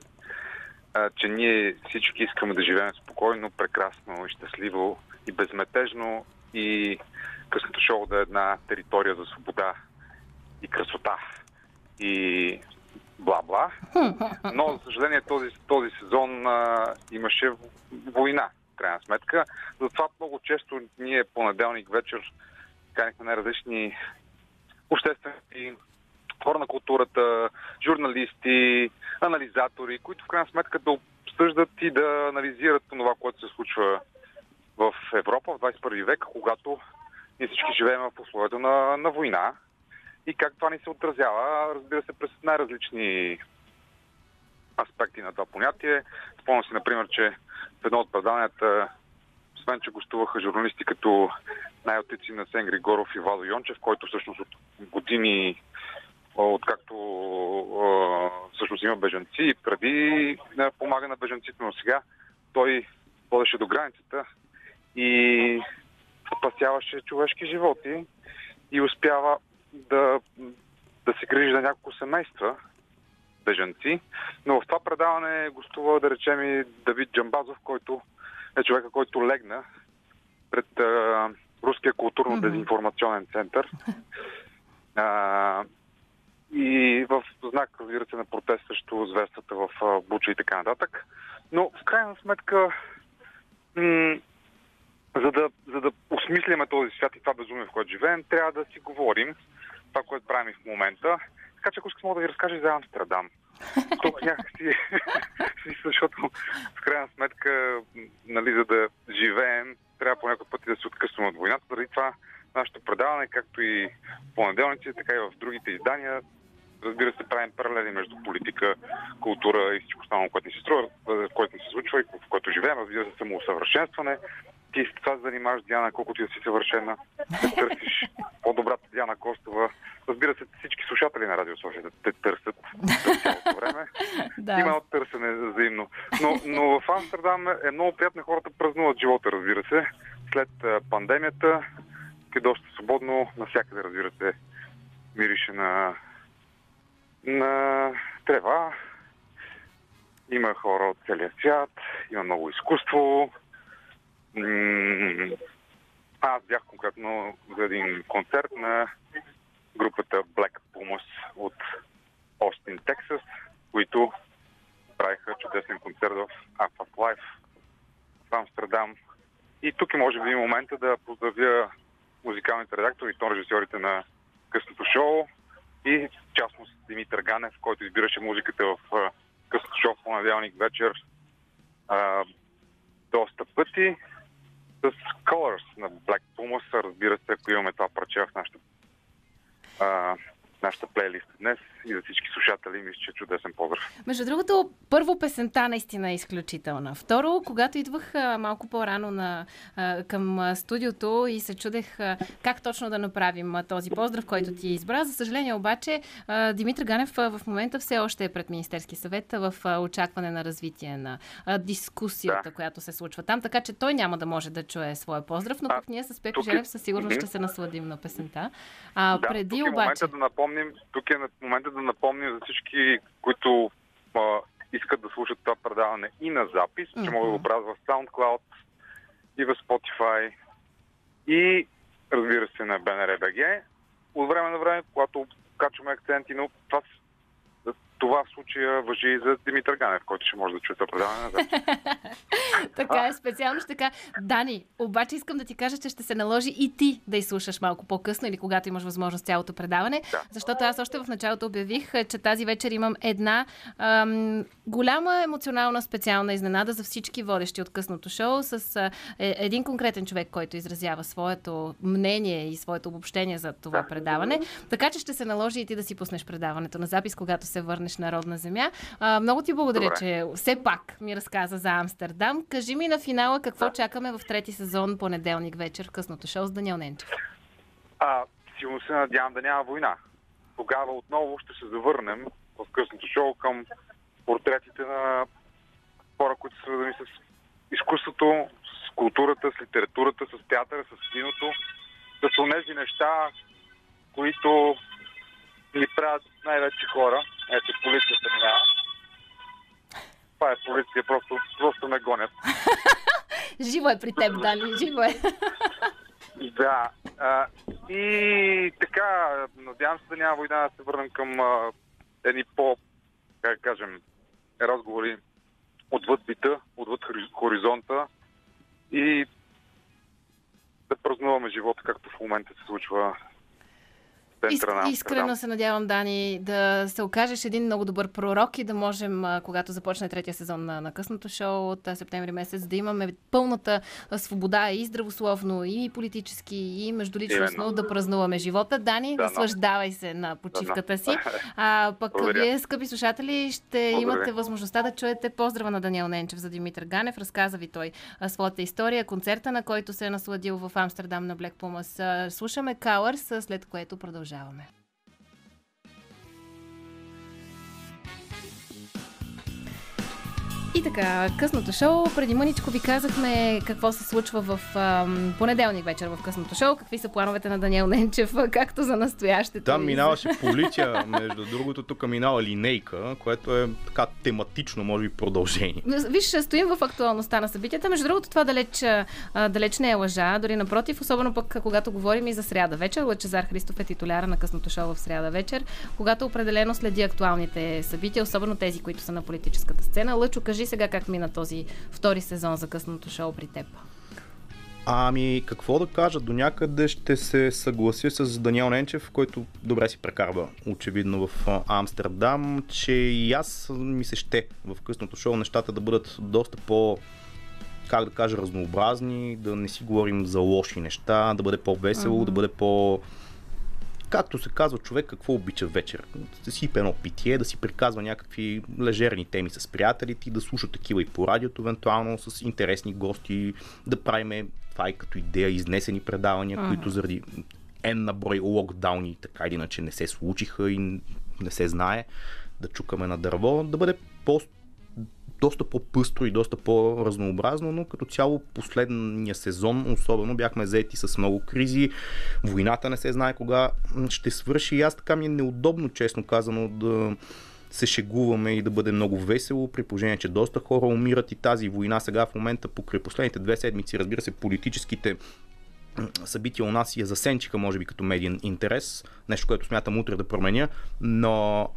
че ние всички искаме да живеем спокойно, прекрасно и щастливо и безметежно и късното шоу да е една територия за свобода и красота и бла-бла. Но, за съжаление, този сезон имаше война, в крайна сметка. Затова много често ние понеделник вечер канихме най-различни обществени хора на културата, журналисти, анализатори, които в крайна сметка да обсъждат и да анализират това, което се случва в Европа в 21 век, когато ние всички живеем в условията на война и как това ни се отразява, разбира се, през най-различни аспекти на това понятие. Спомням си, например, че в едно от преданията, освен че гостуваха журналисти като най-отици на Сен Григоров и Владо Йончев, който всъщност от години, откакто всъщност има бежанци и преди помага на бежанците, но сега той водеше до границата и спасяваше човешки животи и успява да се грижи за няколко семейства бежанци. Но в това предаване гостува, да речем, и Давид Джамбазов, който е човека, който легна пред Руския културно-дезинформационен център. И в знак, разбира се, на протест срещу зверствата в Буча и така нататък. Но в крайна сметка, за да осмислиме този свят и това безумие, в което живеем, трябва да си говорим това, което правим в момента. Така че, ако искам, мога да ви разкажа и за Амстердам. Това някакси, защото в крайна сметка, нали, за да живеем, трябва по някой път да се откъсваме от войната. Заради това нашето предаване, както и в понеделници, така и в другите издания, разбира се, правим паралели между политика, култура и всичко останало, което ни се струва, което ни се случва и в което живеем. Разбира се, самоусъвършенстване. Ти с това се занимаваш, Диана, колкото и да си съвършена, да търсиш по-добрата Диана Костова. Разбира се, всички слушатели на Радио София те търсят през цялото време. Има търсене взаимно. Но в Амстердам е много приятно, хората празнуват живота, разбира се. След пандемията е доста свободно, навсякъде, разбира се, мирише на трева. Има хора от целия свят, има много изкуство. Аз бях конкретно за един концерт на групата Black Pumas от Остин, Тексас, които правиха чудесен концерт в Афаф Лайф в Амстердам. И тук е, може би, момента да поздравя музикалните редактори и тон-режисьорите на късното шоу и в частност Димитър Ганев, който избираше музиката в късното шоу в понеделник вечер доста пъти. С Colors на Black Pumas, разбира се, ако имаме това парче в нашата плейлист днес и за всички слушатели, мисля, че е чудесен поздрав. Между другото, първо, песента наистина е изключителна. Второ, когато идвах малко по-рано към студиото и се чудех как точно да направим този поздрав, който ти избра. За съжаление обаче, Димитър Ганев в момента все още е пред Министерски съвет в очакване на развитие на дискусията, която се случва там, така че той няма да може да чуе своя поздрав, но пък ние с Пепи Желев със сигурност ще се насладим на песента. Преди обаче... Тук е на момента да напомним за всички, които искат да слушат това предаване и на запис, че могат да го правят в SoundCloud и в Spotify и, разбира се, на bnr.bg. От време на време, когато качваме акценти, но това в случая важи и за Димитър Ганев, който ще може да чуе това предаване на запис. Така е, специално ще така. Дани, обаче искам да ти кажа, че ще се наложи и ти да изслушаш малко по-късно или когато имаш възможност цялото предаване, защото аз още в началото обявих, че тази вечер имам една голяма емоционална специална изненада за всички водещи от късното шоу с един конкретен човек, който изразява своето мнение и своето обобщение за това предаване. Така че ще се наложи и ти да си пуснеш предаването на запис, когато се върнеш на родна земя. Много ти благодаря, че все пак ми разказа за Амстердам. Кажи ми на финала какво чакаме в трети сезон, понеделник вечер, късното шоу с Даниел Ненчев. Силно се надявам да няма война. Тогава отново ще се завърнем в късното шоу към портретите на хора, които са свързани с изкуството, с културата, с литературата, с театъра, с киното. Да са онези неща, които ни правят най-вече хора. Ето, полицията минава. Това е полиция, просто ме гонят. Живо е при теб, Дали, живо е. Да. И така, надявам се да няма война, да се върнем към едни разговори отвъд бита, отвъд хоризонта и да празнуваме живота, както в момента се случва. Искрено се надявам, Дани, да се окажеш един много добър пророк и да можем, когато започне третия сезон на късното шоу от септември месец, да имаме пълната свобода и здравословно, и политически, и междуличностно да празнуваме живота. Дани, наслаждавай се на почивката си. Пък вие, скъпи слушатели, ще имате възможността да чуете поздрава на Даниел Ненчев за Димитър Ганев. Разказа ви той своята история, концерта, на който се е насладил в Амстердам на Black Pumas. Слушаме Colors, след което продължаваме. И така, късното шоу. Преди мъничко ви казахме какво се случва в понеделник вечер в късното шоу, какви са плановете на Даниел Ненчев, както за настоящето. Там минаваше полиция, между другото, тук минала линейка, което е така тематично, може би, продължение. Виж, стоим в актуалността на събитията. Между другото, това далеч не е лъжа, дори напротив, особено пък когато говорим и за сряда вечер. Лъчезар Христов е титуляра на късното шоу в сряда вечер, когато определено следи актуалните събития, особено тези, които са на политическата сцена. Лъчо, кажи сега как мина този втори сезон за късното шоу при теб. Ами, какво да кажа, до някъде ще се съглася с Даниел Ненчев, който добре си прекарва очевидно в Амстердам, че и аз ми се ще в късното шоу нещата да бъдат доста по, как да кажа, разнообразни, да не си говорим за лоши неща, да бъде по-весело, да бъде по... Както се казва, човек какво обича вечер? Да си пие едно питие, да си приказва някакви лежерни теми с приятелите, да слуша такива и по радиото, евентуално с интересни гости, да правиме, това е като идея, изнесени предавания, които заради N брой локдауни, така или иначе не се случиха и не се знае, да чукаме на дърво, да бъде доста по-пъстро и доста по-разнообразно, но като цяло последния сезон особено бяхме заети с много кризи, войната не се знае кога ще свърши и аз така ми е неудобно, честно казано, да се шегуваме и да бъде много весело, при положение, че доста хора умират и тази война сега в момента покрай последните 2 седмици, разбира се, политическите събития у нас я засенчиха, може би, като медиен интерес, нещо, което смятам утре да променя, но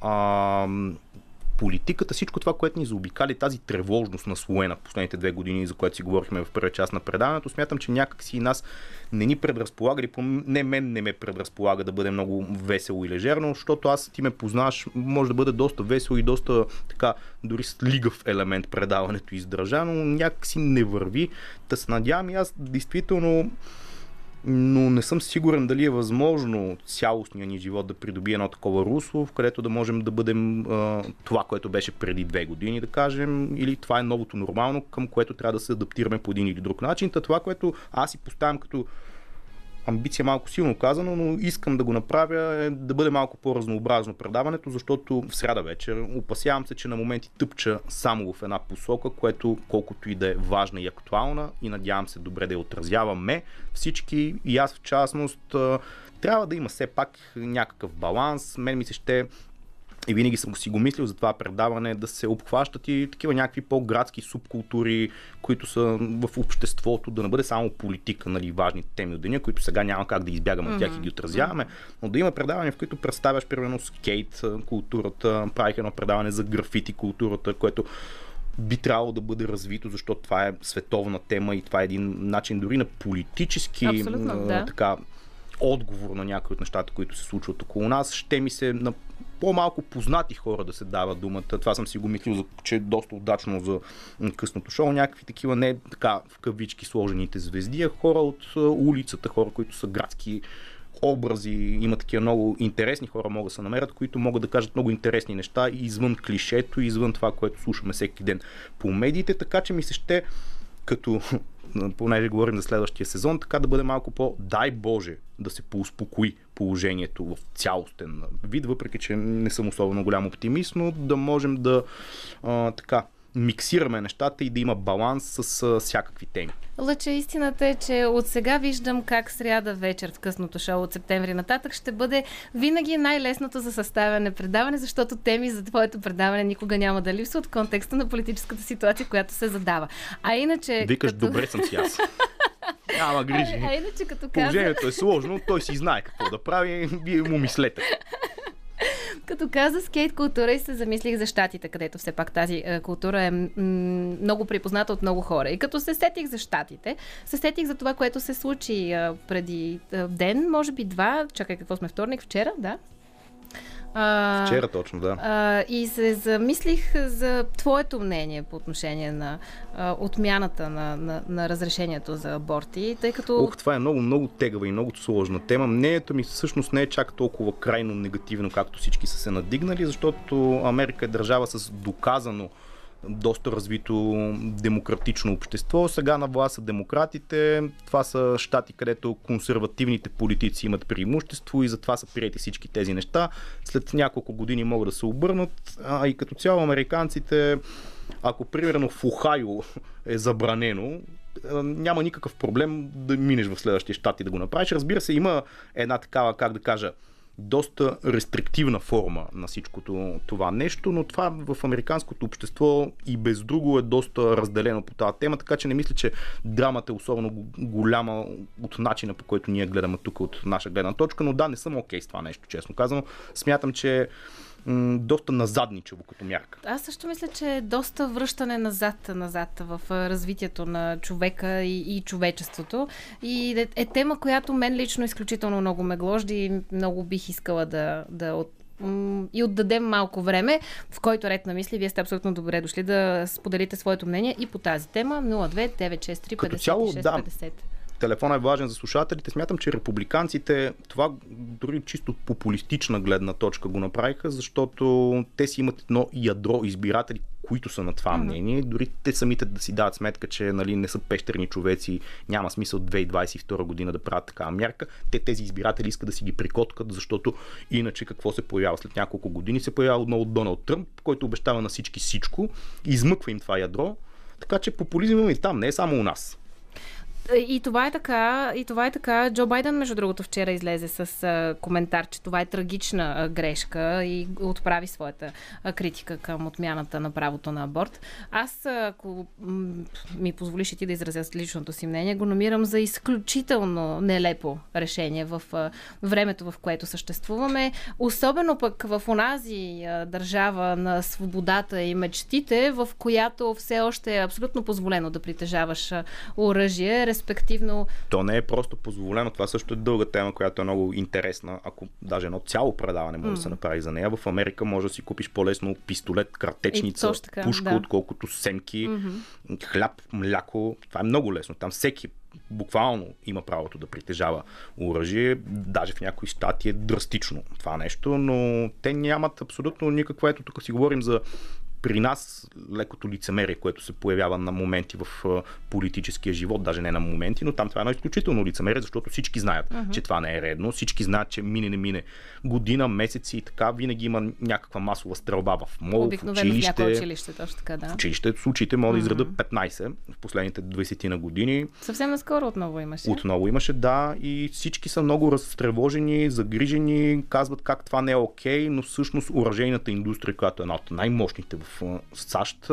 политиката, всичко това, което ни заобикали, тази тревожност наслоена в последните 2 години, за което си говорихме в първия част на предаването, смятам, че някак си нас не ни предразполага, или не мен не ме предразполага да бъде много весело и лежерно, защото аз, ти ме познаваш, може да бъде доста весело и доста така, дори с лигав елемент предаването издържано, но някак си не върви. Та се надявам и аз действително, но не съм сигурен дали е възможно цялостния ни живот да придобие едно такова русло, в където да можем да бъдем това, което беше преди 2 години, да кажем, или това е новото нормално, към което трябва да се адаптираме по един или друг начин. Та това, което аз си поставям като амбиция, малко силно казано, но искам да го направя, е да бъде малко по-разнообразно предаването, защото в сряда вечер опасявам се, че на моменти тъпча само в една посока, което колкото и да е важна и актуална, и надявам се добре да я отразяваме всички, и аз в частност, трябва да има все пак някакъв баланс. Мен ми се ще, и винаги съм си го мислил за това предаване, да се обхващат и такива някакви по-градски субкултури, които са в обществото, да не бъде само политика, нали, важните теми от деня, които сега няма как да избягаме от тях и ги отразяваме, но да има предавания, в които представяш, примерно, скейт културата, правих едно предаване за графити културата, което би трябвало да бъде развито, защото това е световна тема и това е един начин дори на политически така, отговор на някои от нещата, които се случват около нас. Ще ми се на по-малко познати хора да се дава думата. Това съм си го мислил, че е доста удачно за късното шоу. Някакви такива, не така в кавички сложените звезди, а хора от улицата, хора, които са градски образи. Има такива много интересни хора, могат да се намерят, които могат да кажат много интересни неща извън клишето, извън това, което слушаме всеки ден по медиите. Така че ми се ще, като понеже говорим за следващия сезон, така да бъде малко по, дай Боже, да се поуспокои положението в цялостен вид, въпреки че не съм особено голям оптимист, но да можем да така миксираме нещата и да има баланс с всякакви теми. Лъче, истината е, че от сега виждам как сряда вечер в късното шоу от септември нататък ще бъде винаги най-лесното за съставяне предаване, защото теми за твоето предаване никога няма да липсва от контекста на политическата ситуация, която се задава. А иначе... Викаш, като... добре съм си аз. Няма грижи. А иначе, като положението е сложно, той си знае какво да прави, вие му мислете. Като каза скейт култура и се замислих за Щатите, където все пак тази култура е много припозната от много хора. И като се сетих за Щатите, се сетих за това, което се случи преди ден, може би 2, чакай какво сме, вторник, вчера, да? Вчера точно, да. И се замислих за твоето мнение по отношение на отмяната на разрешението за аборти, тъй като... това е много, много тегава и много сложна тема. Мнението ми всъщност не е чак толкова крайно негативно, както всички са се надигнали, защото Америка е държава с доказано доста развито демократично общество. Сега на власт са демократите. Това са щати, където консервативните политици имат преимущество и затова са приети всички тези неща. След няколко години могат да се обърнат. А и като цяло американците, ако примерно в Охайо е забранено, няма никакъв проблем да минеш в следващия щат и да го направиш. Разбира се, има една такава, как да кажа, доста рестриктивна форма на всичкото това нещо, но това в американското общество и без друго е доста разделено по тази тема, така че не мисля, че драмата е особено голяма от начина, по който ние гледаме тук от наша гледна точка, но да, не съм окей с това нещо, честно казано. Смятам, че доста назадничево като мярка. Аз също мисля, че е доста връщане назад в развитието на човека и човечеството. И е тема, която мен лично изключително много ме гложди и много бих искала да отдадем малко време, в който ред на мисли. Вие сте абсолютно добре дошли да споделите своето мнение и по тази тема. 029635650. Телефонът е важен за слушателите. Смятам, че републиканците това дори чисто популистична гледна точка го направиха, защото те си имат едно ядро избиратели, които са на това мнение. Дори те самите да си дават сметка, че нали, не са пещерни човеци, няма смисъл 2022 година да правят такава мярка. Тези избиратели искат да си ги прикоткат, защото иначе какво се появява? След няколко години се появява отново Доналд Тръмп, който обещава на всички всичко, измъква им това ядро. Така че популизмът и там не е само у нас. И това е така. Джо Байден, между другото, вчера излезе с коментар, че това е трагична грешка и отправи своята критика към отмяната на правото на аборт. Аз, ако ми позволиш и ти да изразя личното си мнение, го номирам за изключително нелепо решение в времето, в което съществуваме. Особено пък в онази държава на свободата и мечтите, в която все още е абсолютно позволено да притежаваш оръжие, респективно... То не е просто позволено. Това също е дълга тема, която е много интересна. Ако даже едно цяло предаване може да се направи за нея. В Америка може да си купиш по-лесно пистолет, картечница, пушка, отколкото семки, хляб, мляко. Това е много лесно. Там всеки буквално има правото да притежава оръжие. Даже в някои щати е драстично това нещо, но те нямат абсолютно никаква... Ето тук си говорим за при нас лекото лицемерие, което се появява на моменти в политическия живот, даже не на моменти, но там това е едно изключително лицемерие, защото всички знаят, че това не е редно, всички знаят, че мине година, месеци и така, винаги има някаква масова стрелба в мол, обикновено в училище. В училище, точно така, да. В училище, в случаите мога да израда 15 в последните 20 на години. Съвсем наскоро отново имаше. Да, и всички са много разтревожени, загрижени, казват как това не е окей, но всъщност оръжейната индустрия, която е една от най-мощните в САЩ,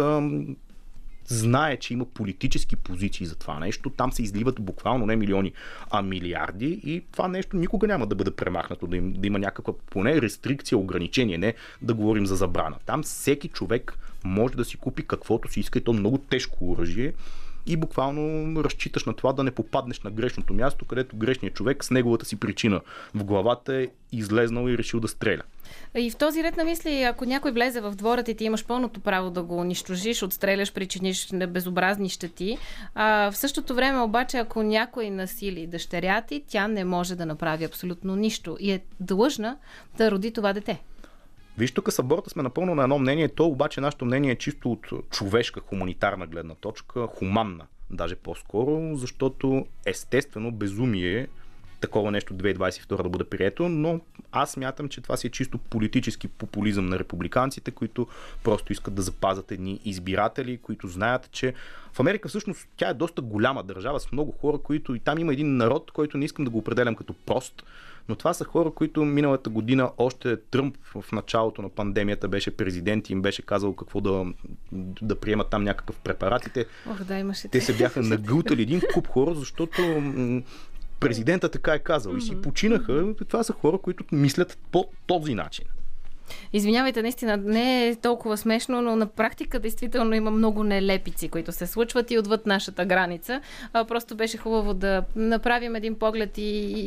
знае, че има политически позиции за това нещо. Там се изливат буквално не милиони, а милиарди и това нещо никога няма да бъде премахнато, да има някаква поне рестрикция, ограничение, не да говорим за забрана. Там всеки човек може да си купи каквото си иска и то много тежко оръжие и буквално разчиташ на това да не попаднеш на грешното място, където грешният човек с неговата си причина в главата е излезнал и решил да стреля. И в този ред на мисли, ако някой влезе в дворът и ти имаш пълното право да го унищожиш, отстреляш, причиниш безобразни щети, в същото време обаче, ако някой насили дъщеря ти, тя не може да направи абсолютно нищо и е длъжна да роди това дете. Виж, тук с аборта сме напълно на едно мнение, то обаче нашето мнение е чисто от човешка, хуманитарна гледна точка, хуманна, даже по-скоро, защото естествено безумие такова нещо 2022 да бъде прието, но аз смятам, че това си е чисто политически популизъм на републиканците, които просто искат да запазят едни избиратели, които знаят, че в Америка всъщност тя е доста голяма държава с много хора, които и там има един народ, който не искам да го определям като прост, но това са хора, които миналата година още Тръмп в началото на пандемията беше президент и им беше казал какво да приемат там някакъв препарат. Те се бяха нагълтали един куп хора, защото президента така е казал и си починаха. Това са хора, които мислят по този начин. Извинявайте, наистина не е толкова смешно, но на практика действително има много нелепици, които се случват и отвъд нашата граница. Просто беше хубаво да направим един поглед и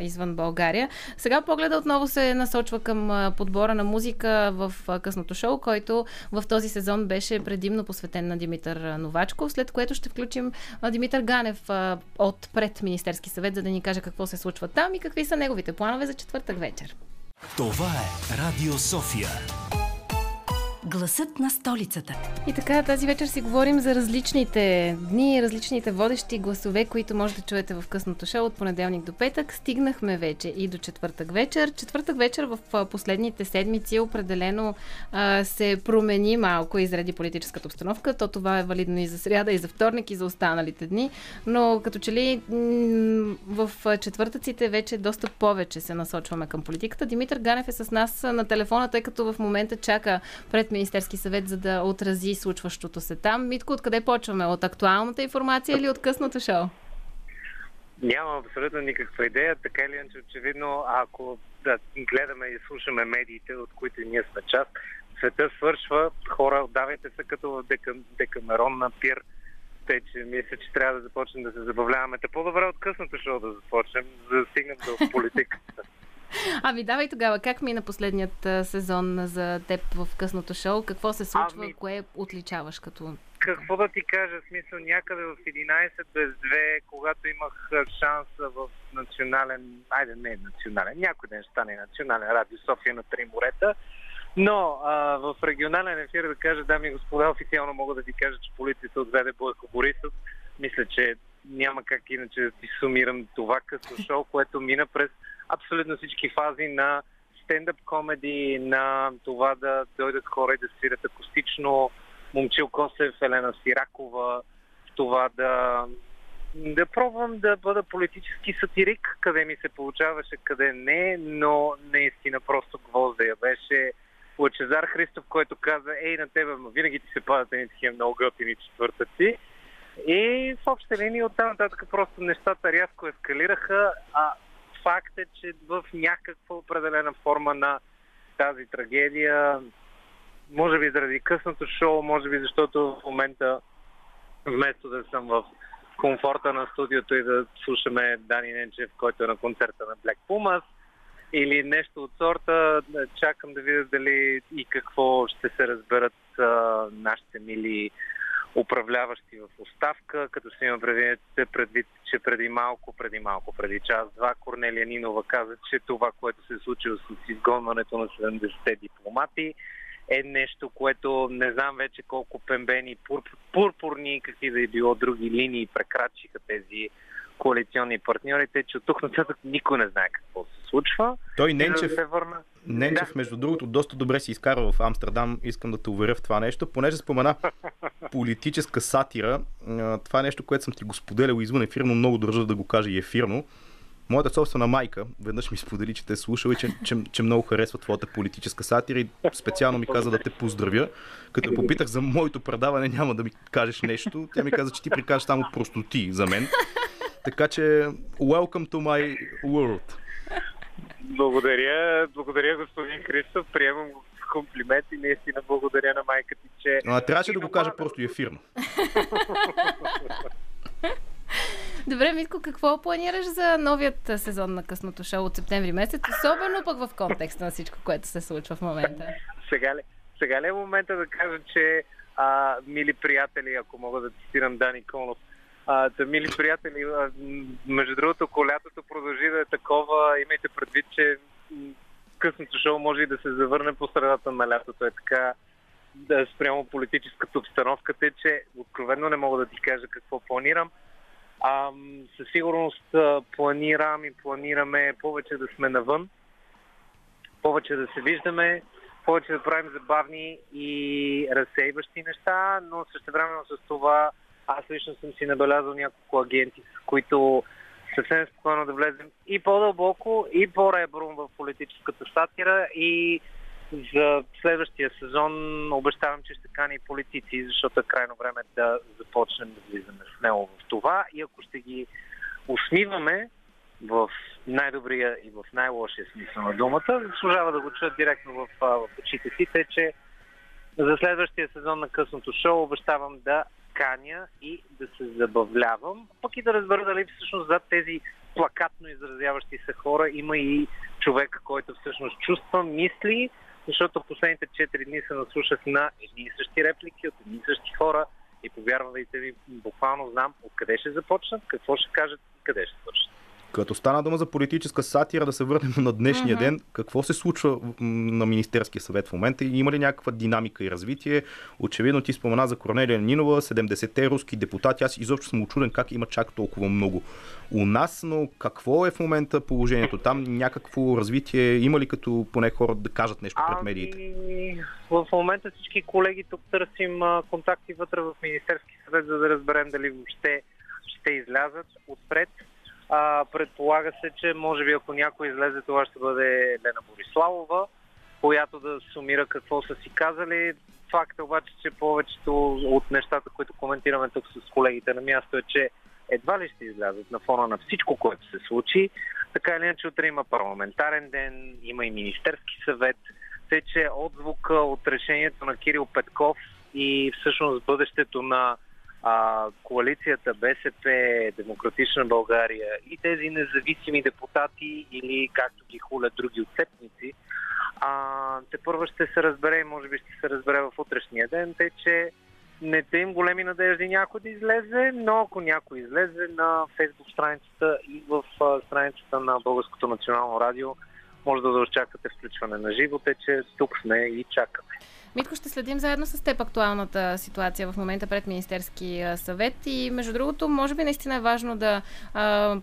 извън България. Сега погледа отново се насочва към подбора на музика в късното шоу, който в този сезон беше предимно посветен на Димитър Новачков, след което ще включим Димитър Ганев от пред Министерски съвет, за да ни каже какво се случва там и какви са неговите планове за четвъртък вечер. Това е Радио София. Гласът на столицата. И така, тази вечер си говорим за различните дни, различните водещи гласове, които може да чуете в късното шоу от понеделник до петък. Стигнахме вече и до четвъртък вечер. Четвъртък вечер в последните седмици определено се промени малко и заради политическата обстановка. То това е валидно и за сряда, и за вторник, и за останалите дни. Но като че ли в четвъртъците вече доста повече се насочваме към политиката. Димитър Ганев е с нас на телефона, тъй като в момента чака пред Министерски съвет, за да отрази случващото се там. Митко, откъде почваме? От актуалната информация или от късното шоу? Нямам абсолютно никаква идея. Така или иначе, очевидно, ако да гледаме и слушаме медиите, от които ние сме част, света свършва, хора, отдавайте се като в Декамерон на пир. Тъй, че мисля, че трябва да започнем да се забавляваме. Та по-добре от късното шоу да започнем, за да стигнем до политиката. Ами давай тогава, как мина последният сезон за теб в късното шоу? Какво се случва, кое отличаваш като... Какво да ти кажа, смисъл някъде в 11 без 2, когато имах шанса в някой ден ще стане национален Радио София на три морета, но в регионален ефир да кажа, дами и господа, официално мога да ти кажа, че полицията отведе Бойко Борисов. Мисля, че няма как иначе да ти сумирам това късно шоу, което мина през абсолютно всички фази на стендъп комеди, на това да дойдат хора и да свирят акустично, Момчил Косев, Елена Сиракова, в това да пробвам да бъда политически сатирик, къде ми се получаваше, къде не, но наистина просто гвоздя беше Лъчезар Христов, който каза: „Ей, на тебе, но винаги ти се падат едни такива много готини четвъртъци." И в обща линия оттам нататък просто нещата рязко ескалираха, а факт е, че в някаква определена форма на тази трагедия, може би заради късното шоу, може би защото в момента, вместо да съм в комфорта на студиото и да слушаме Дани Ненчев, който е на концерта на Black Pumas, или нещо от сорта, чакам да видя дали и какво ще се разберат нашите мили управляващи в оставка, като си има предвид, че преди час-два Корнелия Нинова каза, че това, което се е случило с изгонването на 70-те дипломати, е нещо, което не знам вече колко пембени, пурпурни и какви да е било други линии прекрачиха тези коалиционни партньорите, че от тук нататък никой не знае какво се случва. Той Ненчев, да. Между другото, доста добре се изкарва в Амстердам, искам да те уверя в това нещо. Понеже спомена политическа сатира, това е нещо, което съм ти го споделял извън ефирно, много държа да го кажа и ефирно. Моята собствена майка веднъж ми сподели, че те е слушала и че много харесва твоята политическа сатира и специално ми каза да те поздравя. Като попитах за моето предаване, няма да ми кажеш нещо, тя ми каза, че ти прикажеш само простоти за мен. Така че, welcome to my world. Благодаря, господин Христов. Приемам го с комплимент и наистина благодаря на майка ти, че... трябваше да го кажа просто ефирно. Добре, Митко, какво планираш за новият сезон на късното шоу от септември месец, особено пък в контекста на всичко, което се случва в момента? Сега ли е момента да кажа, че мили приятели, ако мога да цитирам Дани Конов, мили приятели, между другото, колятото продължи да е такова, имайте предвид, че късното шоу може и да се завърне по средата на лятото, е така. Да, спрямо политическата обстановка, е, че откровенно не мога да ти кажа какво планирам. Със сигурност планираме повече да сме навън, повече да се виждаме, повече да правим забавни и разсейващи неща, но същевременно с това аз лично съм си набелязал няколко агенти, с които съвсем спокойно да влезем и по-дълбоко, и по-ребром в политическата сатира, и за следващия сезон обещавам, че ще кани и политици, защото е крайно време да започнем да влизаме с него в това. И ако ще ги усмиваме в най-добрия и в най-лошия смисъл на думата, заслужава да го чуят директно в очите си, тъй че за следващия сезон на късното шоу обещавам да каня и да се забавлявам, пък и да разбера дали всъщност зад тези плакатно изразяващи се хора има и човек, който всъщност чувства, мисли, защото последните 4 дни се наслушах на едни и същи реплики от едни и същи хора и повярвайте ми, буквално знам откъде ще започнат, какво ще кажат и къде ще започнат. Като стана дума за политическа сатира, да се върнем на днешния ден, какво се случва на Министерския съвет в момента и има ли някаква динамика и развитие? Очевидно ти спомена за Корнелия Нинова, 70-те руски депутати. Аз изобщо съм учуден как има чак толкова много у нас, но какво е в момента положението там? Някакво развитие има ли, като поне хора да кажат нещо пред медиите? В момента всички колеги тук търсим контакти вътре в Министерски съвет, за да разберем дали въобще ще излязат отпред. Предполага се, че може би ако някой излезе, това ще бъде Лена Бориславова, която да сумира какво са си казали. Факт обаче, че повечето от нещата, които коментираме тук с колегите на място, е, че едва ли ще излязат на фона на всичко, което се случи. Така или иначе, утре има парламентарен ден, има и Министерски съвет. Тъй че отзвука от решението на Кирил Петков и всъщност бъдещето на коалицията БСП, Демократична България и тези независими депутати, или както ги хулят други отцепници, тепърва ще се разбере и може би ще се разбере в утрешния ден, тъй че не те им големи надежди някой да излезе, но ако някой излезе на Фейсбук страницата и в страницата на Българското национално радио, може да очаквате включване на живо, тъй че тук сме и чакаме. Митко, ще следим заедно с теб актуалната ситуация в момента пред Министерски съвет и между другото, може би наистина е важно да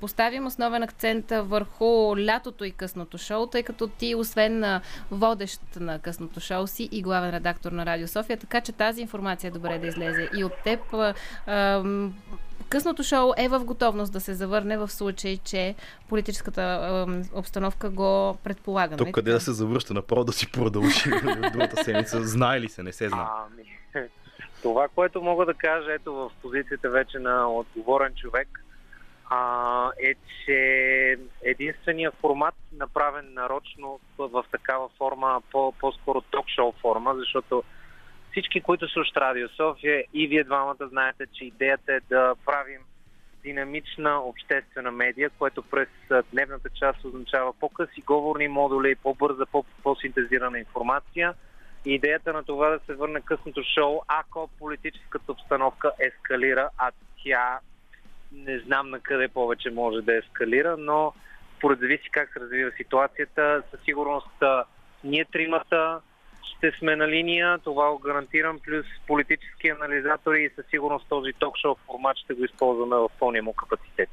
поставим основен акцент върху лятото и късното шоу, тъй като ти, освен водещ на късното шоу, си и главен редактор на Радио София, така че тази информация е добре да излезе и от теб. Късното шоу е в готовност да се завърне в случай, че политическата обстановка го предполага. Тук къде да се завръща, направо да си продължи другата седмица. Знае ли се, не се знае? Това, което мога да кажа, ето в позицията вече на отговорен човек, е, че единственият формат, направен нарочно в такава форма, по-скоро ток-шоу форма, защото всички, които слушат Радио София, и вие двамата знаете, че идеята е да правим динамична обществена медия, което през дневната част означава по-къси говорни модули, по-бърза, по-синтезирана информация. И идеята на това да се върне късното шоу, ако политическата обстановка ескалира, а тя не знам на къде повече може да ескалира, но според зависи как се развива ситуацията, със сигурност ние тримата ще сме на линия, това го гарантирам, плюс политически анализатори и със сигурност този ток-шоу формат ще го използваме в пълния му капацитет.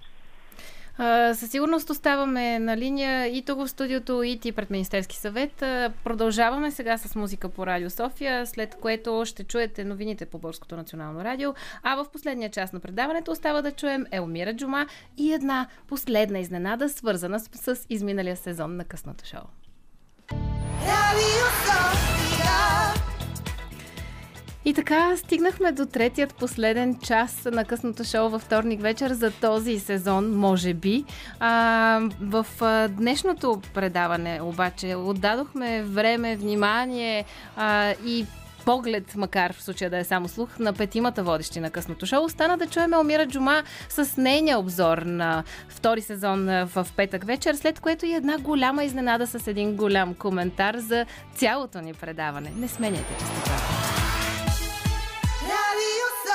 Със сигурност оставаме на линия и тук в студиото, и ти пред Министерски съвет. Продължаваме сега с музика по Радио София, след което ще чуете новините по Българското национално радио, а в последния част на предаването остава да чуем Елмира Джума и една последна изненада, свързана с изминалия сезон на късното шоу. И така, стигнахме до третият последен час на късното шоу във вторник вечер за този сезон, може би. В днешното предаване обаче отдадохме време, внимание и поглед, макар в случая да е само слух, на петимата водещи на късното шоу. Остана да чуем Елмира Джума с нейния обзор на втори сезон в петък вечер, след което и една голяма изненада с един голям коментар за цялото ни предаване. Не сменяйте честотата. Радио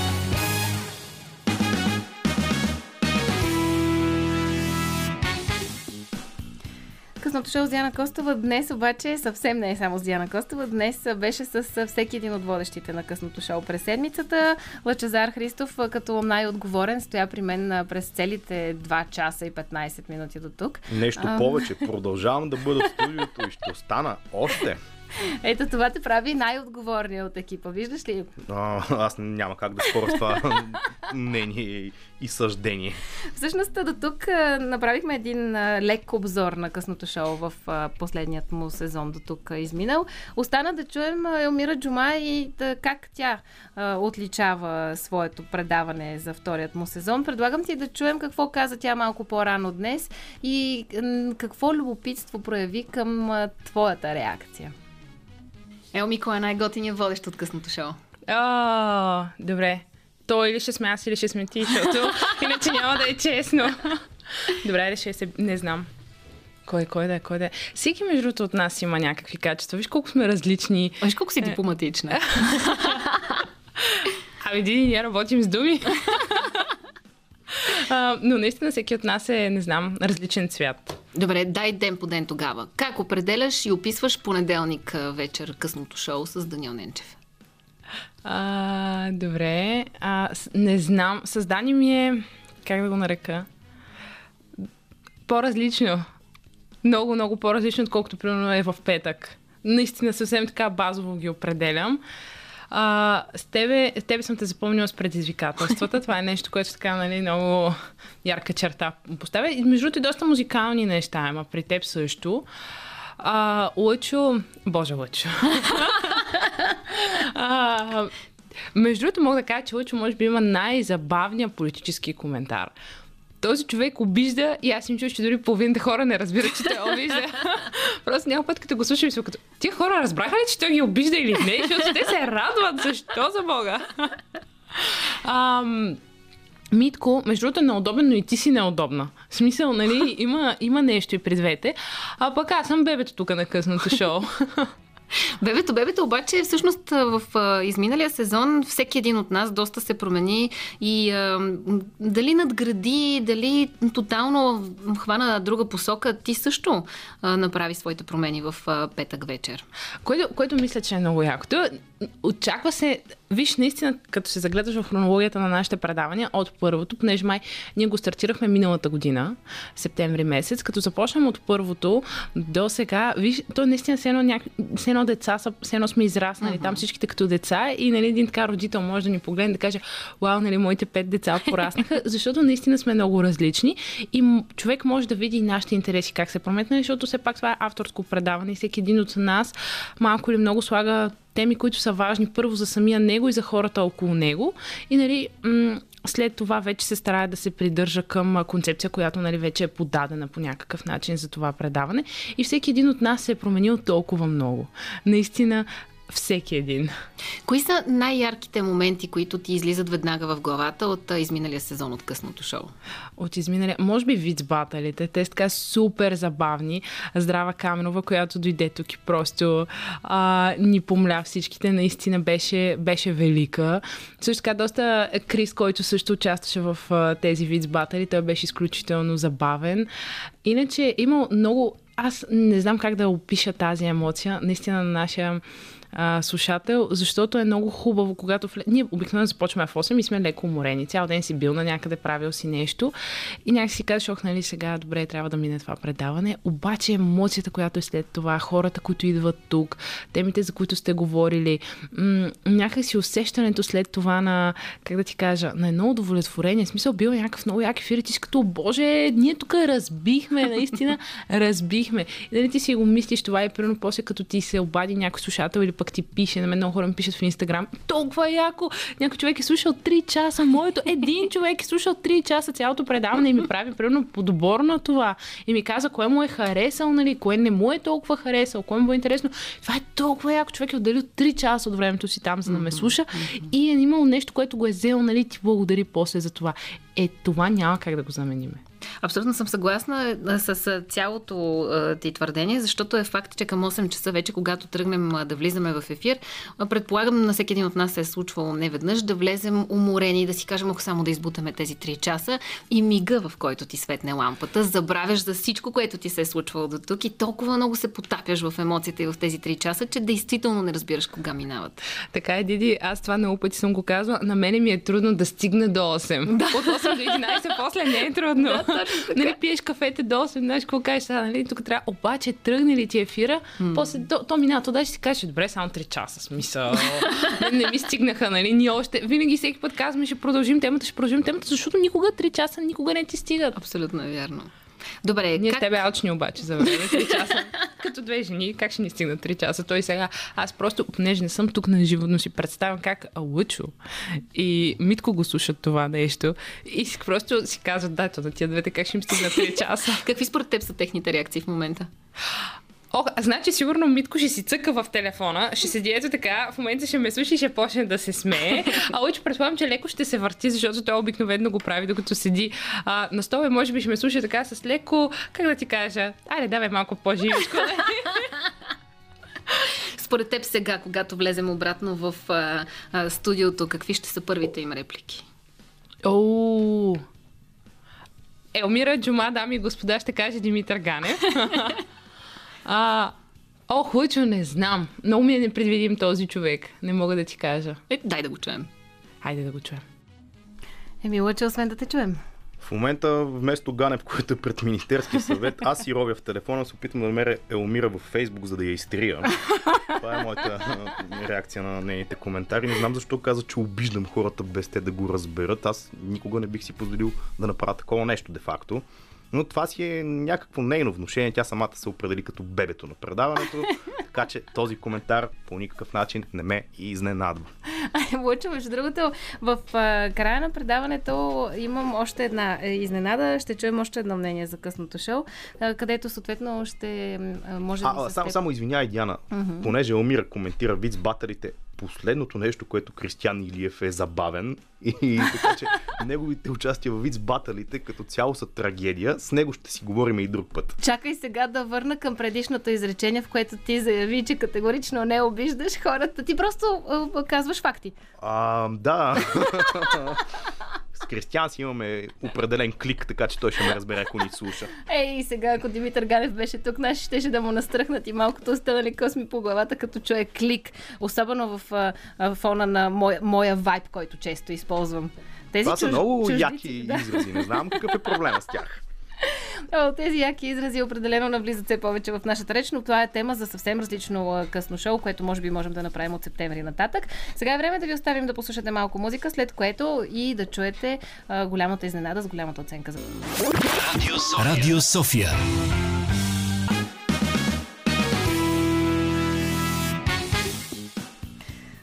Късното шоу с Диана Костова днес обаче съвсем не е само с Диана Костова. Днес беше с всеки един от водещите на късното шоу през седмицата. Лъчезар Христов, като най-отговорен, стоя при мен през целите 2 часа и 15 минути до тук. Нещо повече. Продължавам да бъда в студиото и ще остана още. Ето това те прави най-отговорния от екипа. Виждаш ли? Аз няма как да споря с това мнение и съждение. Всъщност до тук направихме един лек обзор на късното шоу в последният му сезон до тук изминал. Остана да чуем Елмира Джума и как тя отличава своето предаване за вторият му сезон. Предлагам ти да чуем какво каза тя малко по-рано днес и какво любопитство прояви към твоята реакция. Елми, кой е най-готиният водещ от късното шоу? Добре. То или ще сме аз, или ще сме ти, защото иначе няма да е честно. Добре, или ще се... Не знам. Кой да е. Всеки между другото от нас има някакви качества. Виж колко сме различни. Виж колко си дипломатична. Абе, Диди, ние работим с думи. Но наистина всеки от нас е, не знам, различен цвят. Добре, дай ден по ден тогава. Как определяш и описваш понеделник вечер късното шоу с Даниел Ненчев? Добре. Не знам. Създание ми е, как да го нарека, по-различно. Много по-различно, отколкото примерно е в петък. Наистина съвсем така базово ги определям. С тебе съм те запомнила с предизвикателствата. Това е нещо, което така, нали, много ярка черта поставя. И между другото и доста музикални неща има при теб също. Лъчо. Между другото мога да кажа, че Лъчо може би има най-забавния политически коментар. Този човек обижда и аз им чуя, че дори половината хора не разбират, че той обижда. Просто някой път, като го слушам, си като... Тия хора разбраха ли, че той ги обижда или не? Защото те се радват. Защо, за Бога? Митко, между другото е неудобен, но и ти си неудобна. В смисъл, нали, има нещо и при двете. А пък аз съм бебето тук на късното шоу. Бебето обаче всъщност в изминалия сезон всеки един от нас доста се промени и дали надгради, дали тотално хвана друга посока, ти също направи своите промени в петък вечер. Което мисля, че е много якото. Очаква се, виж, наистина, като се загледаш в хронологията на нашите предавания от първото, понеже май ние го стартирахме миналата година, септември месец, като започнем от първото до сега, виж, то наистина все едно сме израснали там всичките като деца и, нали, един така родител може да ни погледне да каже, вау, нали, моите 5 деца пораснаха, защото наистина сме много различни и човек може да види и нашите интереси как се променят, защото все пак това е авторско предаване и всеки един от нас малко или много слага теми, които са важни първо за самия него и за хората около него. И, нали, след това вече се старае да се придържа към концепция, която, нали, вече е подадена по някакъв начин за това предаване. И всеки един от нас се е променил толкова много. Наистина, всеки един. Кои са най-ярките моменти, които ти излизат веднага в главата от изминалия сезон от късното шоу? От изминалия... Може би вицбаталите. Те са така супер забавни. Здрава Каменова, която дойде тук и просто ни помля всичките. Наистина беше велика. Също така доста Крис, който също участваше в тези вицбатали. Той беше изключително забавен. Иначе е имал много... Аз не знам как да опиша тази емоция. Наистина на нашия слушател, защото е много хубаво, когато... Ние обикновено започваме в 8 и сме леко уморени. Цял ден си бил на някъде, правил си нещо и някак си казваш, нали, сега добре, трябва да мине това предаване. Обаче емоцията, която е след това, хората, които идват тук, темите, за които сте говорили, някак си усещането след това на, как да ти кажа, на едно удовлетворение. В смисъл, бил някакъв много як ефир и ти си като, боже, ние тук разбихме. И дали ти си го мислиш това и примерно после като ти се обади някой слушател или пък ти пише, на мен много хора ми пишат в Инстаграм, толкова яко, някой човек е слушал 3 часа, моето, един човек е слушал 3 часа цялото предаване и ми прави примерно подбор на това и ми каза кое му е харесал, нали, кое не му е толкова харесал, кое му е интересно. Това е толкова яко, човек е отделил 3 часа от времето си там, за да ме слуша и е имало нещо, което го е взел, нали, ти благодари после за това. Е, това няма как да го замениме. Абсолютно съм съгласна с цялото ти твърдение, защото е факт, че към 8 часа вече, когато тръгнем да влизаме в ефир, предполагам на всеки един от нас се е случвало неведнъж да влезем уморени, да си кажем, ако само да избутаме тези 3 часа и мига, в който ти светне лампата, забравяш за всичко, което ти се е случвало до тук и толкова много се потапяш в емоциите и в тези 3 часа, че действително не разбираш кога минават. Така е, Диди, аз това много пъти съм го казвала, на мене ми е трудно да стигна до 8. Да. От 8 до 11 после не е трудно. Нали, пиеш кафете до 8, знаеш какво кажеш, нали, тук трябва, обаче тръгне ли ти ефира, после то минава, тогава ще си кажеш, добре, само 3 часа, смисъл, не ми стигнаха, нали, ние още, винаги всеки път казваме, ще продължим темата, защото никога 3 часа никога не ти стигат. Абсолютно е вярно. Добре, ние с тебе алчни обаче за време 3 часа. Като 2 жени, как ще ни стигнат 3 часа? Той сега, аз просто, понеже не съм тук на живо, но си представям как Лъчо и Митко го слушат това нещо и просто си казват, да, то на тия двете как ще им стигнат 3 часа. Какви според теб са техните реакции в момента? Ох, значи сигурно Митко ще си цъка в телефона, ще седи ето така, в момента ще ме слуши и ще почне да се смее. А Лъчо, предполагам, че леко ще се върти, защото той обикновено го прави, докато седи на стола и може би ще ме слуша така с леко, как да ти кажа, айде давай малко по-живичко. Според теб сега, когато влезем обратно в студиото, какви ще са първите им реплики? Оу! Елмира Джума, дами и господа, ще каже Димитър Ганев. Ох, Лъчо, не знам. Много ми е непредвидим този човек. Не мога да ти кажа. Дай да го чуем. Хайде да го чуем. Лъчо, освен да те чуем. В момента, вместо Ганев, който е пред Министерския съвет, аз си ровя в телефона, се опитвам да намеря Елмира във Фейсбук, за да я изтрия. Това е моята реакция на нейните коментари. Не знам защо каза, че обиждам хората без те да го разберат. Аз никога не бих си позволил да направя такова нещо, де-факто. Но това си е някакво нейно внушение. Тя самата се определи като бебето на предаването. Така че този коментар по никакъв начин не ме изненадва. Лъчо, между другото, в края на предаването имам още една изненада. Ще чуем още едно мнение за късното шоу, където съответно ще може да се... Само извинявай, Диана, понеже Елмира коментира вид с батерите, последното нещо, което Кристиан Илиев е забавен, и така че неговите участия във вид с баталите като цяло са трагедия. С него ще си говорим и друг път. Чакай сега да върна към предишното изречение, в което ти заяви, че категорично не обиждаш хората. Ти просто казваш факти. Да. С Кристиан си имаме определен клик, така че той ще ме разбере, ако ни слуша. Ей, сега, ако Димитър Ганев беше тук, наши щеше да му настръхнат и малкото останали косми по главата, като чуе клик. Особено в фона на моя вайб, който често използвам. Тези това са много яки изрази. Не знам какъв е проблема с тях. Тези яки изрази определено навлизат все повече в нашата реч, но това е тема за съвсем различно късно шоу, което може би можем да направим от септември нататък. Сега е време да ви оставим да послушате малко музика, след което и да чуете голямата изненада с голямата оценка за Радио София.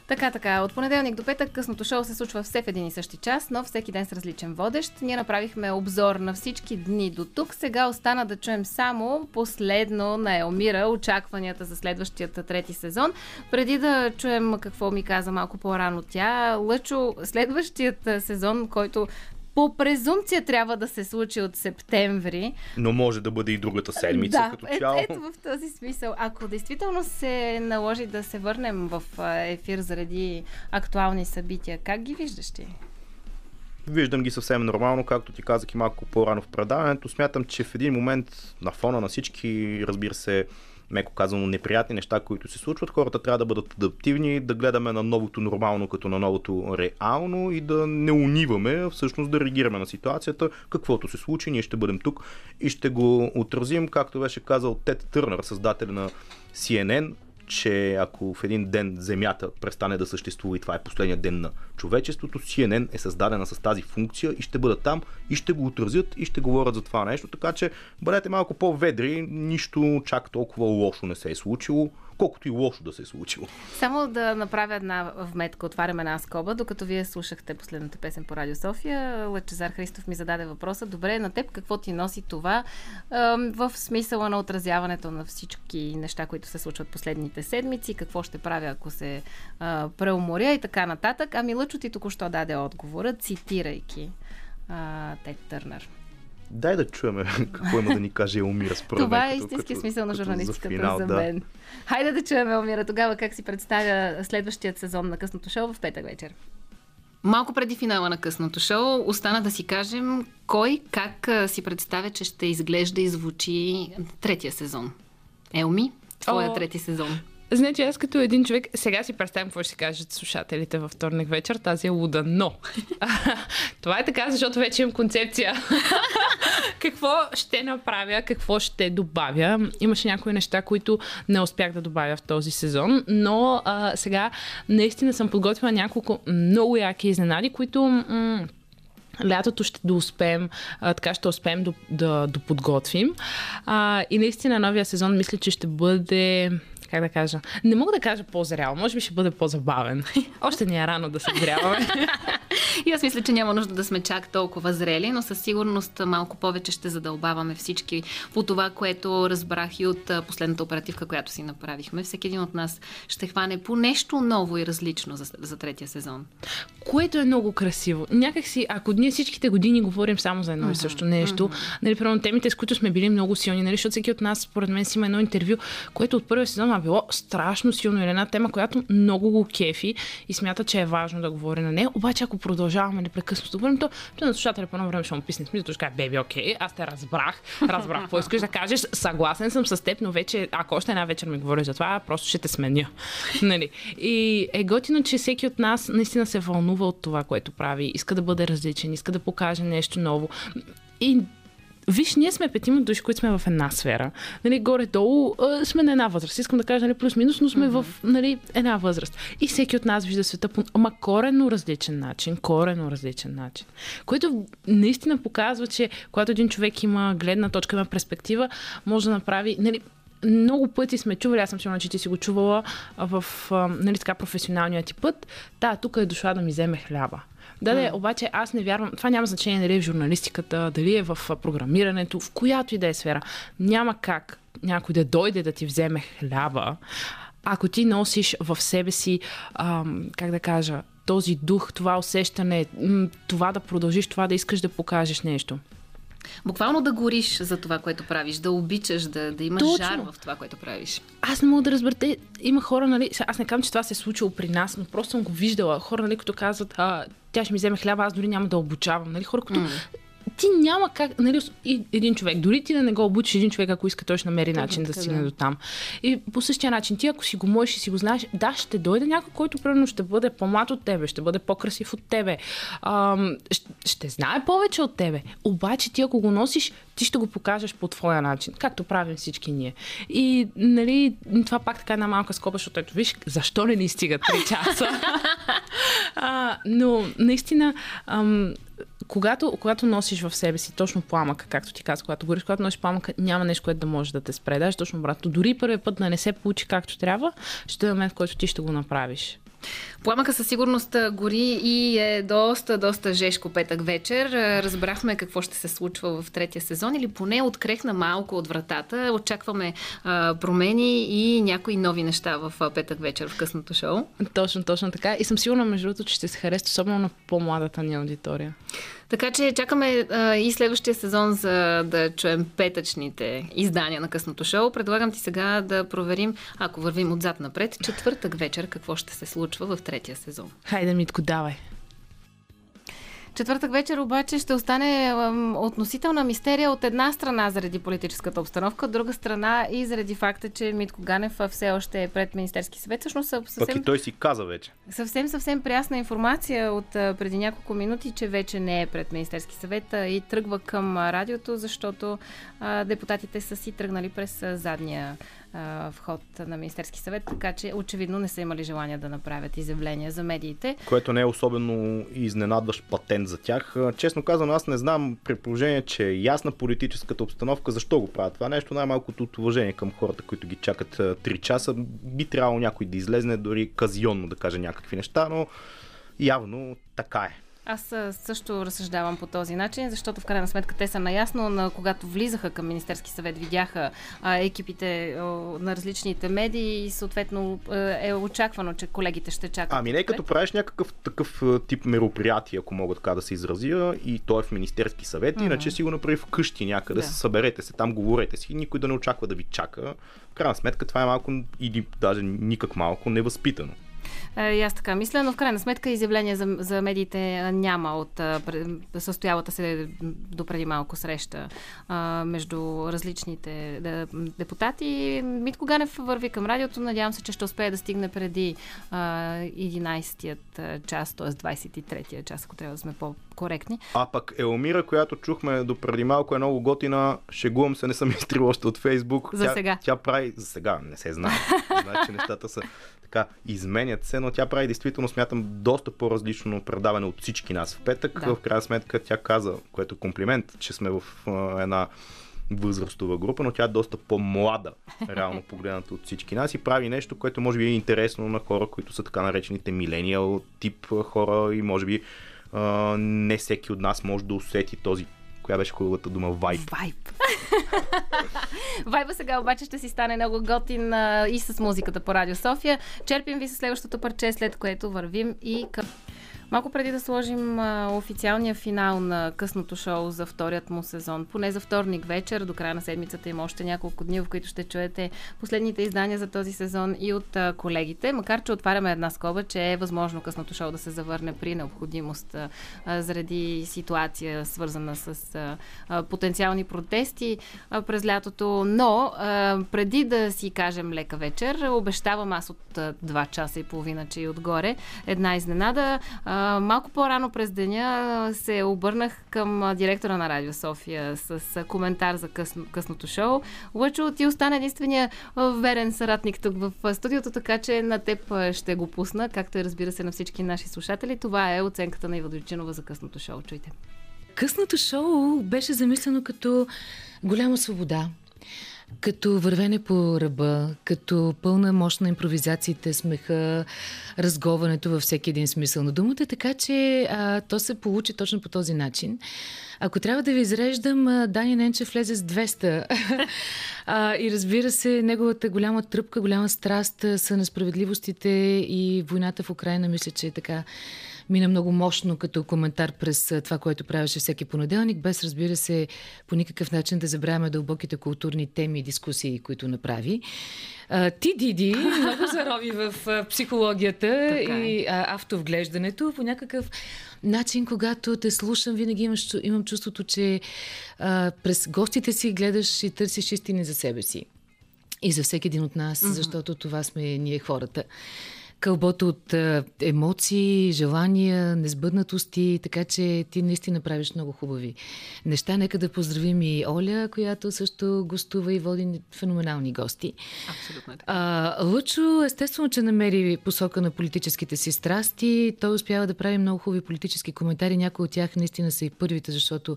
Така. От понеделник до петък късното шоу се случва все в един и същи час, но всеки ден с различен водещ. Ние направихме обзор на всички дни до тук. Сега остана да чуем само последно на Елмира очакванията за следващия трети сезон. Преди да чуем какво ми каза малко по-рано тя, Лъчо, следващият сезон, който по презумпция трябва да се случи от септември. Но може да бъде и другата седмица, да, като цяло. Ето в този смисъл. Ако действително се наложи да се върнем в ефир заради актуални събития, как ги виждаш ти? Виждам ги съвсем нормално, както ти казах и малко по-рано в предаването. Смятам, че в един момент на фона на всички, разбира се, меко казано, неприятни неща, които се случват, хората трябва да бъдат адаптивни, да гледаме на новото нормално като на новото реално и да не униваме, всъщност да реагираме на ситуацията. Каквото се случи, ние ще бъдем тук и ще го отразим, както беше казал Тед Търнър, създател на CNN, че ако в един ден Земята престане да съществува и това е последният ден на човечеството, CNN е създадена с тази функция и ще бъдат там и ще го отразят и ще говорят за това нещо, така че бъдете малко по-ведри, нищо чак толкова лошо не се е случило, колкото и лошо да се е случило. Само да направя една вметка, отварям една скоба, докато вие слушахте последната песен по Радио София, Лъчезар Христов ми зададе въпроса: добре, на теб какво ти носи това в смисъла на отразяването на всички неща, които се случват последните седмици, какво ще правя, ако се преуморя и така нататък. Ами Лъчо ти току-що даде отговора, цитирайки Тед Търнър. Дай да чуем какво има да ни каже Елмира според мен. Това е истински смисъл на журналистиката за мен. Да. Хайде да чуем Елмира тогава как си представя следващият сезон на късното шоу в петък вечер. Малко преди финала на късното шоу остана да си кажем кой как си представя, че ще изглежда и звучи третия сезон. Елми, твоя трети сезон. Значи аз като един човек, сега си представям какво ще кажат слушателите във вторник вечер, тази е луда, но това е така, защото вече имам концепция. Какво ще направя, какво ще добавя. Имаше някои неща, които не успях да добавя в този сезон, но сега наистина съм подготвила няколко много яки изненади, които... лятото ще доуспеем, така ще успеем да доподготвим. И наистина новия сезон мисля, че ще бъде, как да кажа, не мога да кажа по-зрял, може би ще бъде по-забавен. Още не е рано да се зряваме. И аз мисля, че няма нужда да сме чак толкова зрели, но със сигурност малко повече ще задълбаваме всички по това, което разбрах и от последната оперативка, която си направихме. Всеки един от нас ще хване по нещо ново и различно за третия сезон. Което е много красиво. Някакси, ако ние всичките години говорим само за едно и също нещо, нали, примерно темите, с които сме били много силни, нали, защото всеки от нас, според мен, си има едно интервю, което от първия сезон е било страшно силно или една тема, която много го кефи и смята, че е важно да говори на нея. Обаче, ако продължаваме непрекъснато да говорим, то на слушателя по едно време ще му писне смисъл, защото е беби, окей, аз те разбрах, какво искаш да кажеш, съгласен съм с теб, но вече, ако още една вечер ми говориш за това, просто ще те сменя. Нали? И е готино, че всеки от нас наистина се вълнува от това, което прави, иска да бъде различен, иска да покаже нещо ново. И виж, ние сме петима души, които сме в една сфера. Нали, горе-долу сме на една възраст. Искам да кажа, нали, плюс-минус, но сме в една възраст. И всеки от нас вижда света по коренно различен начин. Което наистина показва, че когато един човек има гледна точка, има перспектива, може да направи... Нали, много пъти сме чували, аз съм сигурна, че ти си го чувала в нали, така професионалния ти път. Да, тук е дошла да ми вземе хляба. Да, обаче аз не вярвам. Това няма значение дали е в журналистиката, дали е в програмирането, в която и да е сфера. Няма как някой да дойде да ти вземе хляба, ако ти носиш в себе си, как да кажа, този дух, това усещане, това да продължиш, това да искаш да покажеш нещо. Буквално да гориш за това, което правиш, да обичаш, да имаш точно жар в това, което правиш. Аз не мога да разберете, има хора, нали, аз не казвам, че това се е случило при нас, но просто съм го виждала. Хора, нали, като казват, тя ще ми вземе хляба, аз дори няма да обучавам. Нали, хора, като... Ти няма как, нали, един човек, дори ти да не го обучиш един човек, ако иска, той ще намери начин да стигне до там. И по същия начин, ти ако си го можеш и си го знаеш, да, ще дойде някой, който примерно ще бъде по-млад от тебе, ще бъде по-красив от тебе, ще знае повече от тебе. Обаче ти ако го носиш, ти ще го покажеш по твоя начин, както правим всички ние. И, нали, това пак така е една малка скоба, защото ето виж, защо не ни стигат 3 часа? Но наистина... Когато носиш в себе си точно пламъка, както ти каза, когато гориш, когато носиш пламъка, няма нещо, което да може да те спре. Да, точно обратно. Дори първият път да не се получи както трябва, ще е момент, в който ти ще го направиш. Пламъка със сигурност гори и е доста жежко петък вечер. Разбрахме какво ще се случва в третия сезон или поне открехна малко от вратата. Очакваме промени и някои нови неща в петък вечер в късното шоу. Точно така. И съм сигурна, между другото, че ще се хареса особено на по-младата ни аудитория. Така че чакаме и следващия сезон, за да чуем петъчните издания на късното шоу. Предлагам ти сега да проверим, ако вървим отзад напред, четвъртък вечер какво ще се случва в третия сезон. Хайде, Митко, давай! Четвъртък вечер обаче ще остане относителна мистерия от една страна заради политическата обстановка, от друга страна и заради факта, че Митко Ганев все още е пред Министерски съвет. Всъщност съвсем... Пък и той си каза вече. Съвсем прясна информация от преди няколко минути, че вече не е пред Министерски съвет и тръгва към радиото, защото депутатите са си тръгнали през задния вход на Министерски съвет, така че очевидно не са имали желание да направят изявления за медиите. Което не е особено изненадващ патент за тях. Честно казано, аз не знам, при положение, че е ясна политическата обстановка, защо го правят това нещо, най-малкото от уважение към хората, които ги чакат 3 часа. Би трябвало някой да излезне, дори казионно да каже някакви неща, но явно така е. Аз също разсъждавам по този начин, защото в крайна сметка те са наясно, когато влизаха към Министерски съвет, видяха екипите на различните медии и съответно е очаквано, че колегите ще чакат. Ами не, като правиш някакъв такъв тип мероприятие, ако мога така да се изразя, и то е в Министерски съвет, иначе си го направи вкъщи някъде, съберете се, там говорете си, никой да не очаква да ви чака. В крайна сметка това е малко или даже никак малко невъзпитано. И аз така мисля, но в крайна сметка изявление за медиите няма от състоялата се допреди малко среща между различните депутати. Митко Ганев върви към радиото. Надявам се, че ще успее да стигне преди 11-тият час, т.е. 23-тия час, ако трябва да сме по-коректни. А пък Елмира, която чухме допреди малко, е много готина. Шегувам се, не съм изтрила още от Фейсбук. За сега. Тя прави... За сега, не се знае. Значи нещата са така изменят се, но тя прави действително, смятам, доста по-различно предаване от всички нас в петък. Да. В крайна сметка тя каза, което е комплимент, че сме в една възрастова група, но тя е доста по-млада, реално погледната от всички нас и прави нещо, което може би е интересно на хора, които са така наречените милениал тип хора и може би не всеки от нас може да усети този, коя беше хубавата дума, вайб. Вайба сега обаче ще си стане много готин и с музиката по Радио София. Черпим ви с следващото парче, след което вървим и към... Малко преди да сложим официалния финал на късното шоу за вторият му сезон, поне за вторник вечер, до края на седмицата има още няколко дни, в които ще чуете последните издания за този сезон и от колегите, макар че отваряме една скоба, че е възможно късното шоу да се завърне при необходимост заради ситуация, свързана с потенциални протести през лятото, но преди да си кажем лека вечер, обещавам аз от 2 часа и половина, че и отгоре, една изненада. Малко по-рано през деня се обърнах към директора на Радио София с коментар за късното шоу. Лъчо, ти остана единствения верен съратник тук в студиото, така че на теб ще го пусна, както и разбира се на всички наши слушатели. Това е оценката на Ива Дойчинова за късното шоу. Чуйте. Късното шоу беше замислено като голяма свобода, като вървене по ръба, като пълна мощ на импровизациите, смеха, разговането във всеки един смисъл на думата, така че то се получи точно по този начин. Ако трябва да ви изреждам, Дани Ненчев влезе с 200. И разбира се, неговата голяма тръпка, голяма страст са несправедливостите и войната в Украина, мисля, че е така. Мина много мощно като коментар през това, което правеше всеки понеделник, без, разбира се, по никакъв начин да забравяме дълбоките културни теми и дискусии, които направи. Ти, Диди, много зароби в психологията и автовглеждането. По някакъв начин, когато те слушам, винаги имам чувството, че през гостите си гледаш и търсиш истини за себе си. И за всеки един от нас, защото това сме ние хората. Кълбото от емоции, желания, несбъднатости, така че ти наистина правиш много хубави неща. Нека да поздравим и Оля, която също гостува и води феноменални гости. Абсолютно. Лъчо, естествено, че намери посока на политическите си страсти. Той успява да прави много хубави политически коментари. Някои от тях наистина са и първите, защото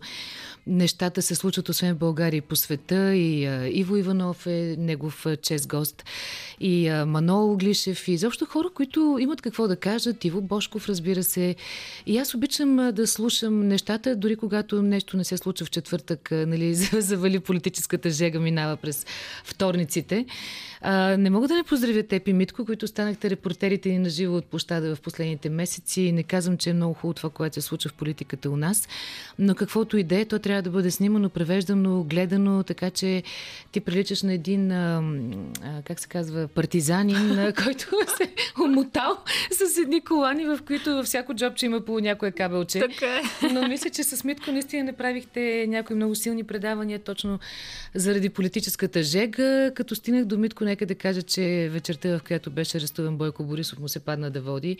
нещата се случват освен в България и по света. И Иво Иванов е негов чест гост. И Манол Глишев. И изобщо хора, които имат какво да кажат. Иво Бошков, разбира се. И аз обичам да слушам нещата, дори когато нещо не се случва в четвъртък, нали, завали политическата жега, минава през вторниците. Не мога да не поздравя теб и Митко, които станахте репортерите ни на живо от площада в последните месеци. Не казвам, че е много хубаво това, което се случва в политиката у нас, но каквото и да е, то трябва да бъде снимано, превеждано, гледано, така че ти приличаш на един, как се казва, партизанин, който се умотал с едни колани, в които във всяко джобче има по някое кабелче. Така е. Но мисля, че с Митко наистина не правихте някои много силни предавания точно заради политическата жега. Като стигнах до Митко, нека да кажа, че вечерта, в която беше арестуван Бойко Борисов, му се падна да води.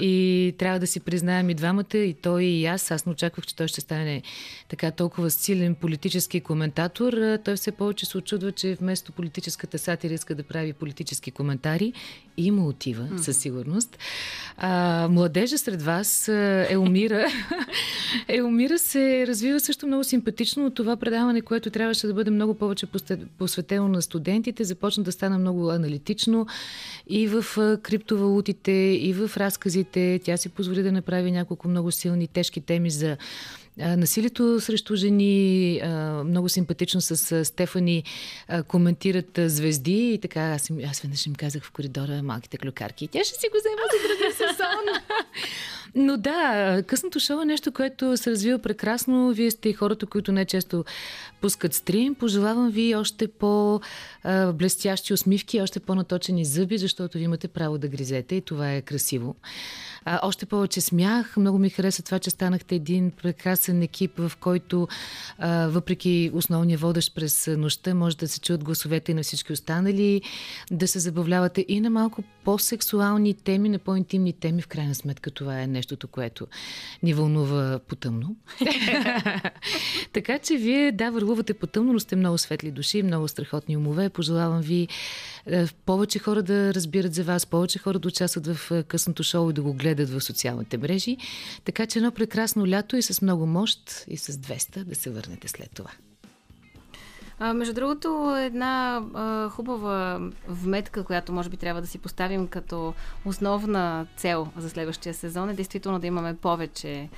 И трябва да си признаем и двамата, и той, и аз. Аз не очаквах, че той ще стане така толкова силен политически коментатор. Той все повече се очудва, че вместо политическата сатира иска да прави политически коментари. Има отива, със сигурност. Младежа сред вас, Елмира. Елмира се развива също много симпатично от това предаване, което трябваше да бъде много повече посветено на студентите. Започна да стана много аналитично и в криптовалутите, и в разказите. Тя си позволи да направи няколко много силни, тежки теми за насилието срещу жени. Много симпатично с Стефани коментират звезди и така. Аз веднъж им казах в коридора, малките клюкарки. Тя ще си го взема за другия сезон. Но да, късното шоу е нещо, което се развива прекрасно. Вие сте и хората, които не често пускат стрим. Пожелавам ви още по-блестящи усмивки, още по-наточени зъби, защото ви имате право да гризете и това е красиво. Още повече смях. Много ми хареса това, че станахте един прекрасен екип, в който въпреки основния водещ през нощта, може да се чуят гласовете и на всички останали, да се забавлявате и на малко по-сексуални теми, на по-интимни теми. В крайна сметка това е нещото, което ни вълнува потъмно. Така че вие, да, върлувате потъмно, но сте много светли души, много страхотни умове. Пожелавам ви повече хора да разбират за вас, повече хора да участват в късното шоу и да го гледат в социалните мрежи. Така че едно прекрасно лято и с много мощ и с 200 да се върнете след това. Между другото, една хубава вметка, която може би трябва да си поставим като основна цел за следващия сезон, е действително да имаме повече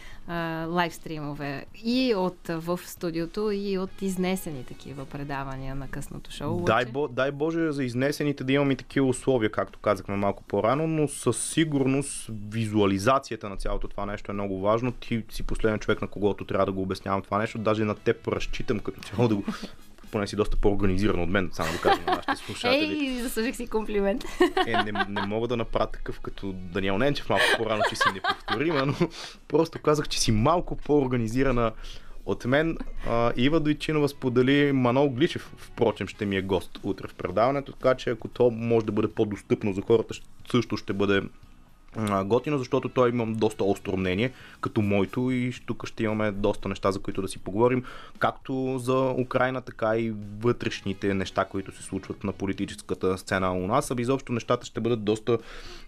лайвстримове и от в студиото, и от изнесени такива предавания на късното шоу. Дай Боже за изнесените да имаме такива условия, както казахме малко по-рано, но със сигурност визуализацията на цялото това нещо е много важно. Ти си последен човек, на когото трябва да го обяснявам това нещо. Даже на теб разчитам като цяло да го... Поне си доста по-организиран от мен, само да кажа на нашите слушатели. Ей, заслужих си комплимент. Не мога да направя такъв като Даниел Ненчев малко по-рано, че си неповторима, но просто казах, че си малко по-организирана от мен. Ива Дойчинова сподели Манол Гличев, впрочем, ще ми е гост утре в предаването, така че ако то може да бъде по-достъпно за хората, също ще бъде готино, защото той имам доста остро мнение, като моето, и тук ще имаме доста неща, за които да си поговорим, както за Украйна, така и вътрешните неща, които се случват на политическата сцена у нас. А изобщо нещата ще бъдат доста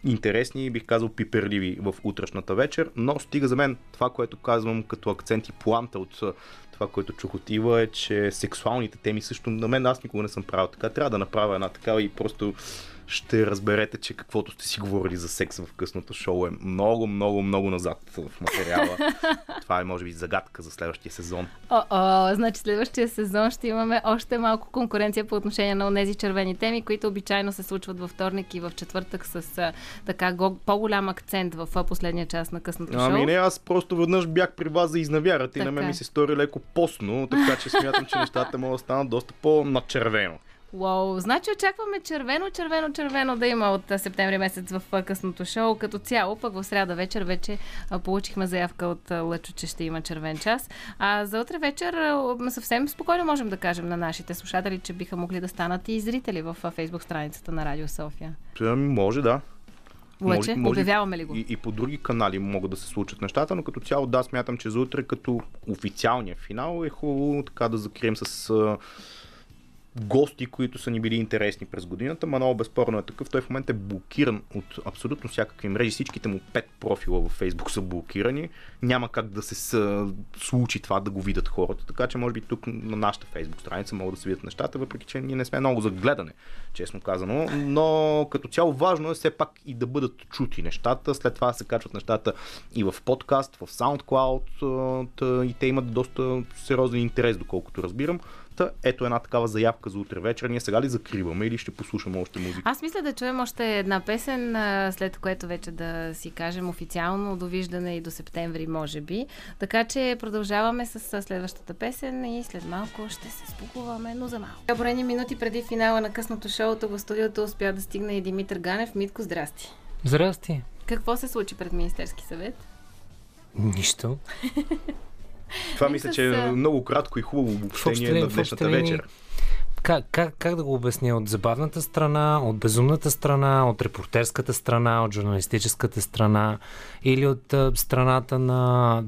интересни и бих казал пиперливи в утрешната вечер, но стига за мен това, което казвам като акцент и планта от това, което чух от Ива, е, че сексуалните теми също на мен, аз никога не съм правил така, трябва да направя една такава и просто ще разберете, че каквото сте си говорили за секс в късното шоу е много, много, много назад в материала. Това е, може би, загадка за следващия сезон. Значи следващия сезон ще имаме още малко конкуренция по отношение на онези червени теми, които обичайно се случват във вторник и в четвъртък с така по-голям акцент в последния част на късното шоу. Ами не, аз просто веднъж бях при вас за изнавярата така. И на мен ми се стори леко постно, така че смятам, че нещата могат да станат доста по-начервено. Уау, значи очакваме червено да има от септември месец в късното шоу. Като цяло, пък в сряда вечер вече получихме заявка от Лъчо, че ще има червен час. А за утре вечер съвсем спокойно можем да кажем на нашите слушатели, че биха могли да станат и зрители в Фейсбук страницата на Радио София. Може, да. Лъче, обявяваме ли го? И по други канали могат да се случат нещата, но като цяло да, смятам, че за утре като официалния финал е хубаво така да закрием с гости, които са ни били интересни през годината. Манол безспорно е такъв. Той в момента е блокиран от абсолютно всякакви мрежи. Всичките му 5 профила във Фейсбук са блокирани. Няма как да се случи това да го видят хората. Така че може би тук на нашата Фейсбук страница могат да се видят нещата, въпреки че ние не сме много за гледане, честно казано. Но като цяло важно е все пак и да бъдат чути нещата. След това се качват нещата и в подкаст, в SoundCloud, и те имат доста сериозен интерес, доколкото разбирам. Ето една такава заявка за утре вечер. Ние сега ли закриваме или ще послушаме още музика? Аз мисля да чуем още една песен, след което вече да си кажем официално довиждане и до септември, може би. Така че продължаваме с следващата песен и след малко ще се спокуваме, но за малко. Обрени минути преди финала на късното шоуто в студиото успя да стигне и Димитър Ганев. Митко, здрасти! Здрасти! Какво се случи пред Министерски съвет? Нищо. Това мисля, че е много кратко и хубаво обобщение на днешната вечер. Как да го обясня? От забавната страна, от безумната страна, от репортерската страна, от журналистическата страна или от страната на...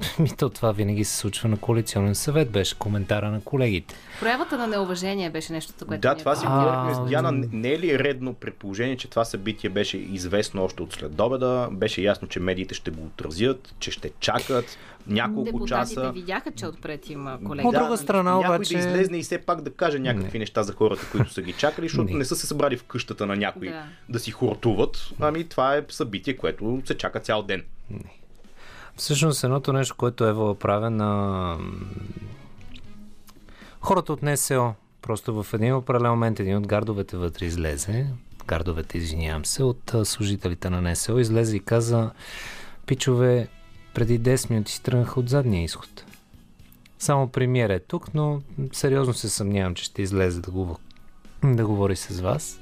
Това винаги се случва на коалиционен съвет, беше коментара на колегите. Проявата на неуважение беше нещото, което... Да, това си говорихме с Диана. Не е ли редно предположение, че това събитие беше известно още от следобеда, беше ясно, че медиите ще го отразят, че ще чакат няколко часа. Депутатите видяха, че отпред има колеги. От друга страна обаче... Някой да излезне и все пак да каже някакви неща за хората, които са ги чакали, защото не са се събрали в къщата на някой да си хортуват. Ами това е събитие, което се чака цял ден. Всъщност едното нещо, което Ева прави на хората от НСО, просто в един определен момент един от гардовете вътре излезе, от служителите на НСО излезе и каза: пичове, преди 10 минути си тръгнах от задния изход. Само премиер е тук, но сериозно се съмнявам, че ще излезе да говори с вас.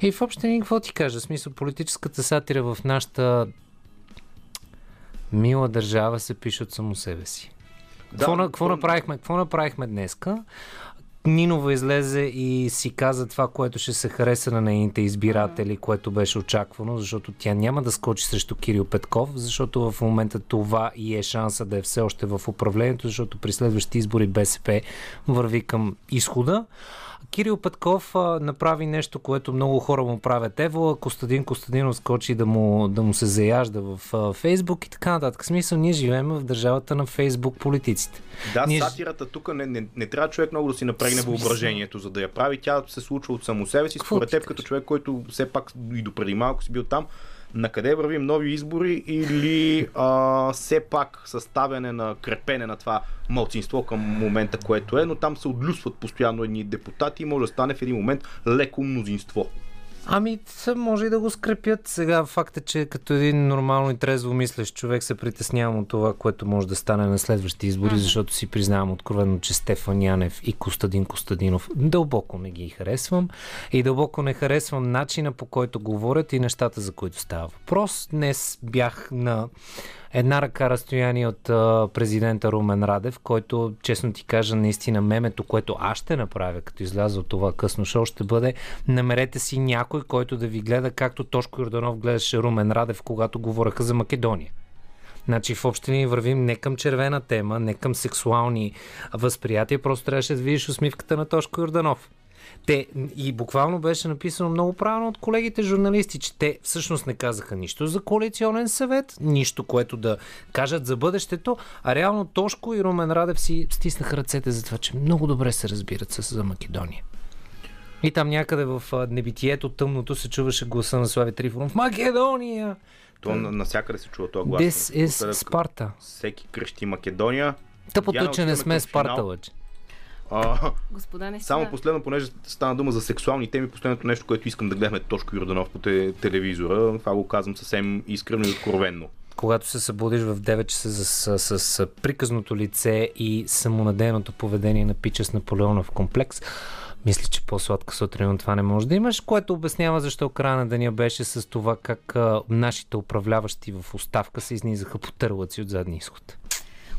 И въобще никакво ти кажа. В смисъл, политическата сатира в нашата мила държава се пише от само себе си. Какво направихме днеска? Нинова излезе и си каза това, което ще се хареса на нейните избиратели, което беше очаквано, защото тя няма да скочи срещу Кирил Петков, защото в момента това и е шанса да е все още в управлението, защото при следващите избори БСП върви към изхода. Кирил Петков направи нещо, което много хора му правят. Ево, Костадин Костадинов скочи да му се заяжда в Фейсбук и така нататък. Смисъл, ние живеем в държавата на Фейсбук политиците. Да, ние... сатирата тук не трябва човек много да си напрега напрегне въображението, за да я прави. Тя се случва от само себе си. Според теб, като човек, който все пак и допреди малко си бил там, на къде вървим? Нови избори или все пак съставяне на крепене на това малцинство към момента, което е, но там се отлюсват постоянно едни депутати и може да стане в един момент леко мнозинство? Ами, може и да го скрепят. Сега факт е, че като един нормално и трезво мислещ човек се притеснявам от това, което може да стане на следващите избори, защото си признавам откровено, че Стефан Янев и Костадин Костадинов дълбоко не ги харесвам и дълбоко не харесвам начина, по който говорят и нещата, за които става въпрос. Днес бях на една ръка разстояние от президента Румен Радев, който, честно ти кажа, наистина мемето, което аз ще направя, като изляза от това късно шоу, ще бъде: намерете си някой, който да ви гледа, както Тошко Йорданов гледаше Румен Радев, когато говореха за Македония. Значи в общини вървим не към червена тема, не към сексуални възприятия, просто трябваше да видиш усмивката на Тошко Йорданов. Те, и буквално беше написано много правилно от колегите журналисти, че те всъщност не казаха нищо за коалиционен съвет, нищо, което да кажат за бъдещето, а реално Тошко и Румен Радев си стиснаха ръцете за това, че много добре се разбират с за Македония. И там някъде в небитието тъмното се чуваше гласа на Слави Трифонов: Македония! То навсякъде се чува това глас. This is Спарта. Всеки крещи Македония. Тъпото, че не сме Спарта, лъче. Господа, само последно, понеже стана дума за сексуални теми, последното нещо, което искам да гледаме Тошко Йорданов по телевизора. Това го казвам съвсем искрено и откровенно. Когато се събудиш в 9 часа с приказното лице и самонадеяното поведение на пича с Наполеонов комплекс, мисля, че по-сладка сутрин от това не може да имаш, което обяснява защо края на деня беше с това как нашите управляващи в оставка се изнизаха по търлъци от задния изход.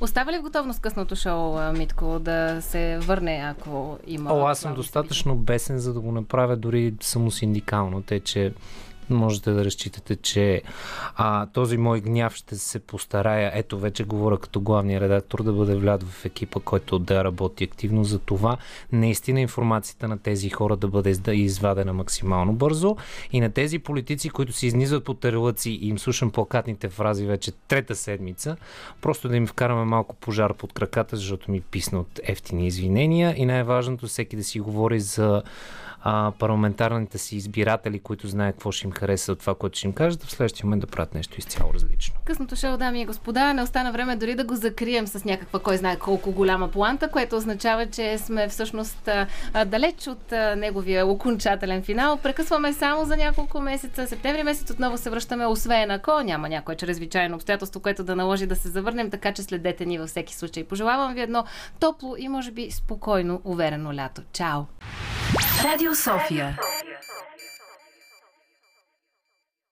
Остава ли в готовност късното шоу, Митко, да се върне, ако има... аз съм достатъчно бесен, за да го направя дори самосиндикално, тъй че можете да разчитате, че този мой гняв ще се постарая, ето вече говоря като главния редактор, да бъде влят в екипа, който да работи активно за това. Наистина информацията на тези хора да бъде извадена максимално бързо и на тези политици, които се изнизват по терлъци и им слушам плакатните фрази вече трета седмица, просто да им вкараме малко пожар под краката, защото ми писна от ефтини извинения и най-важното всеки да си говори за парламентарните си избиратели, които знаят какво ще им хареса от това, което ще им кажат, в следващия момент да правят нещо изцяло различно. Късното шоу, дами и господа, не остана време дори да го закрием с някаква кой знае колко голяма планта, което означава, че сме всъщност далеч от неговия окончателен финал. Прекъсваме само за няколко месеца. Септември месец отново се връщаме, освен ако няма някое чрезвичайно обстоятелство, което да наложи да се завърнем, така че следете ни във всеки случай. Пожелавам ви едно топло и може би спокойно, уверено лято. Чао! Радио София.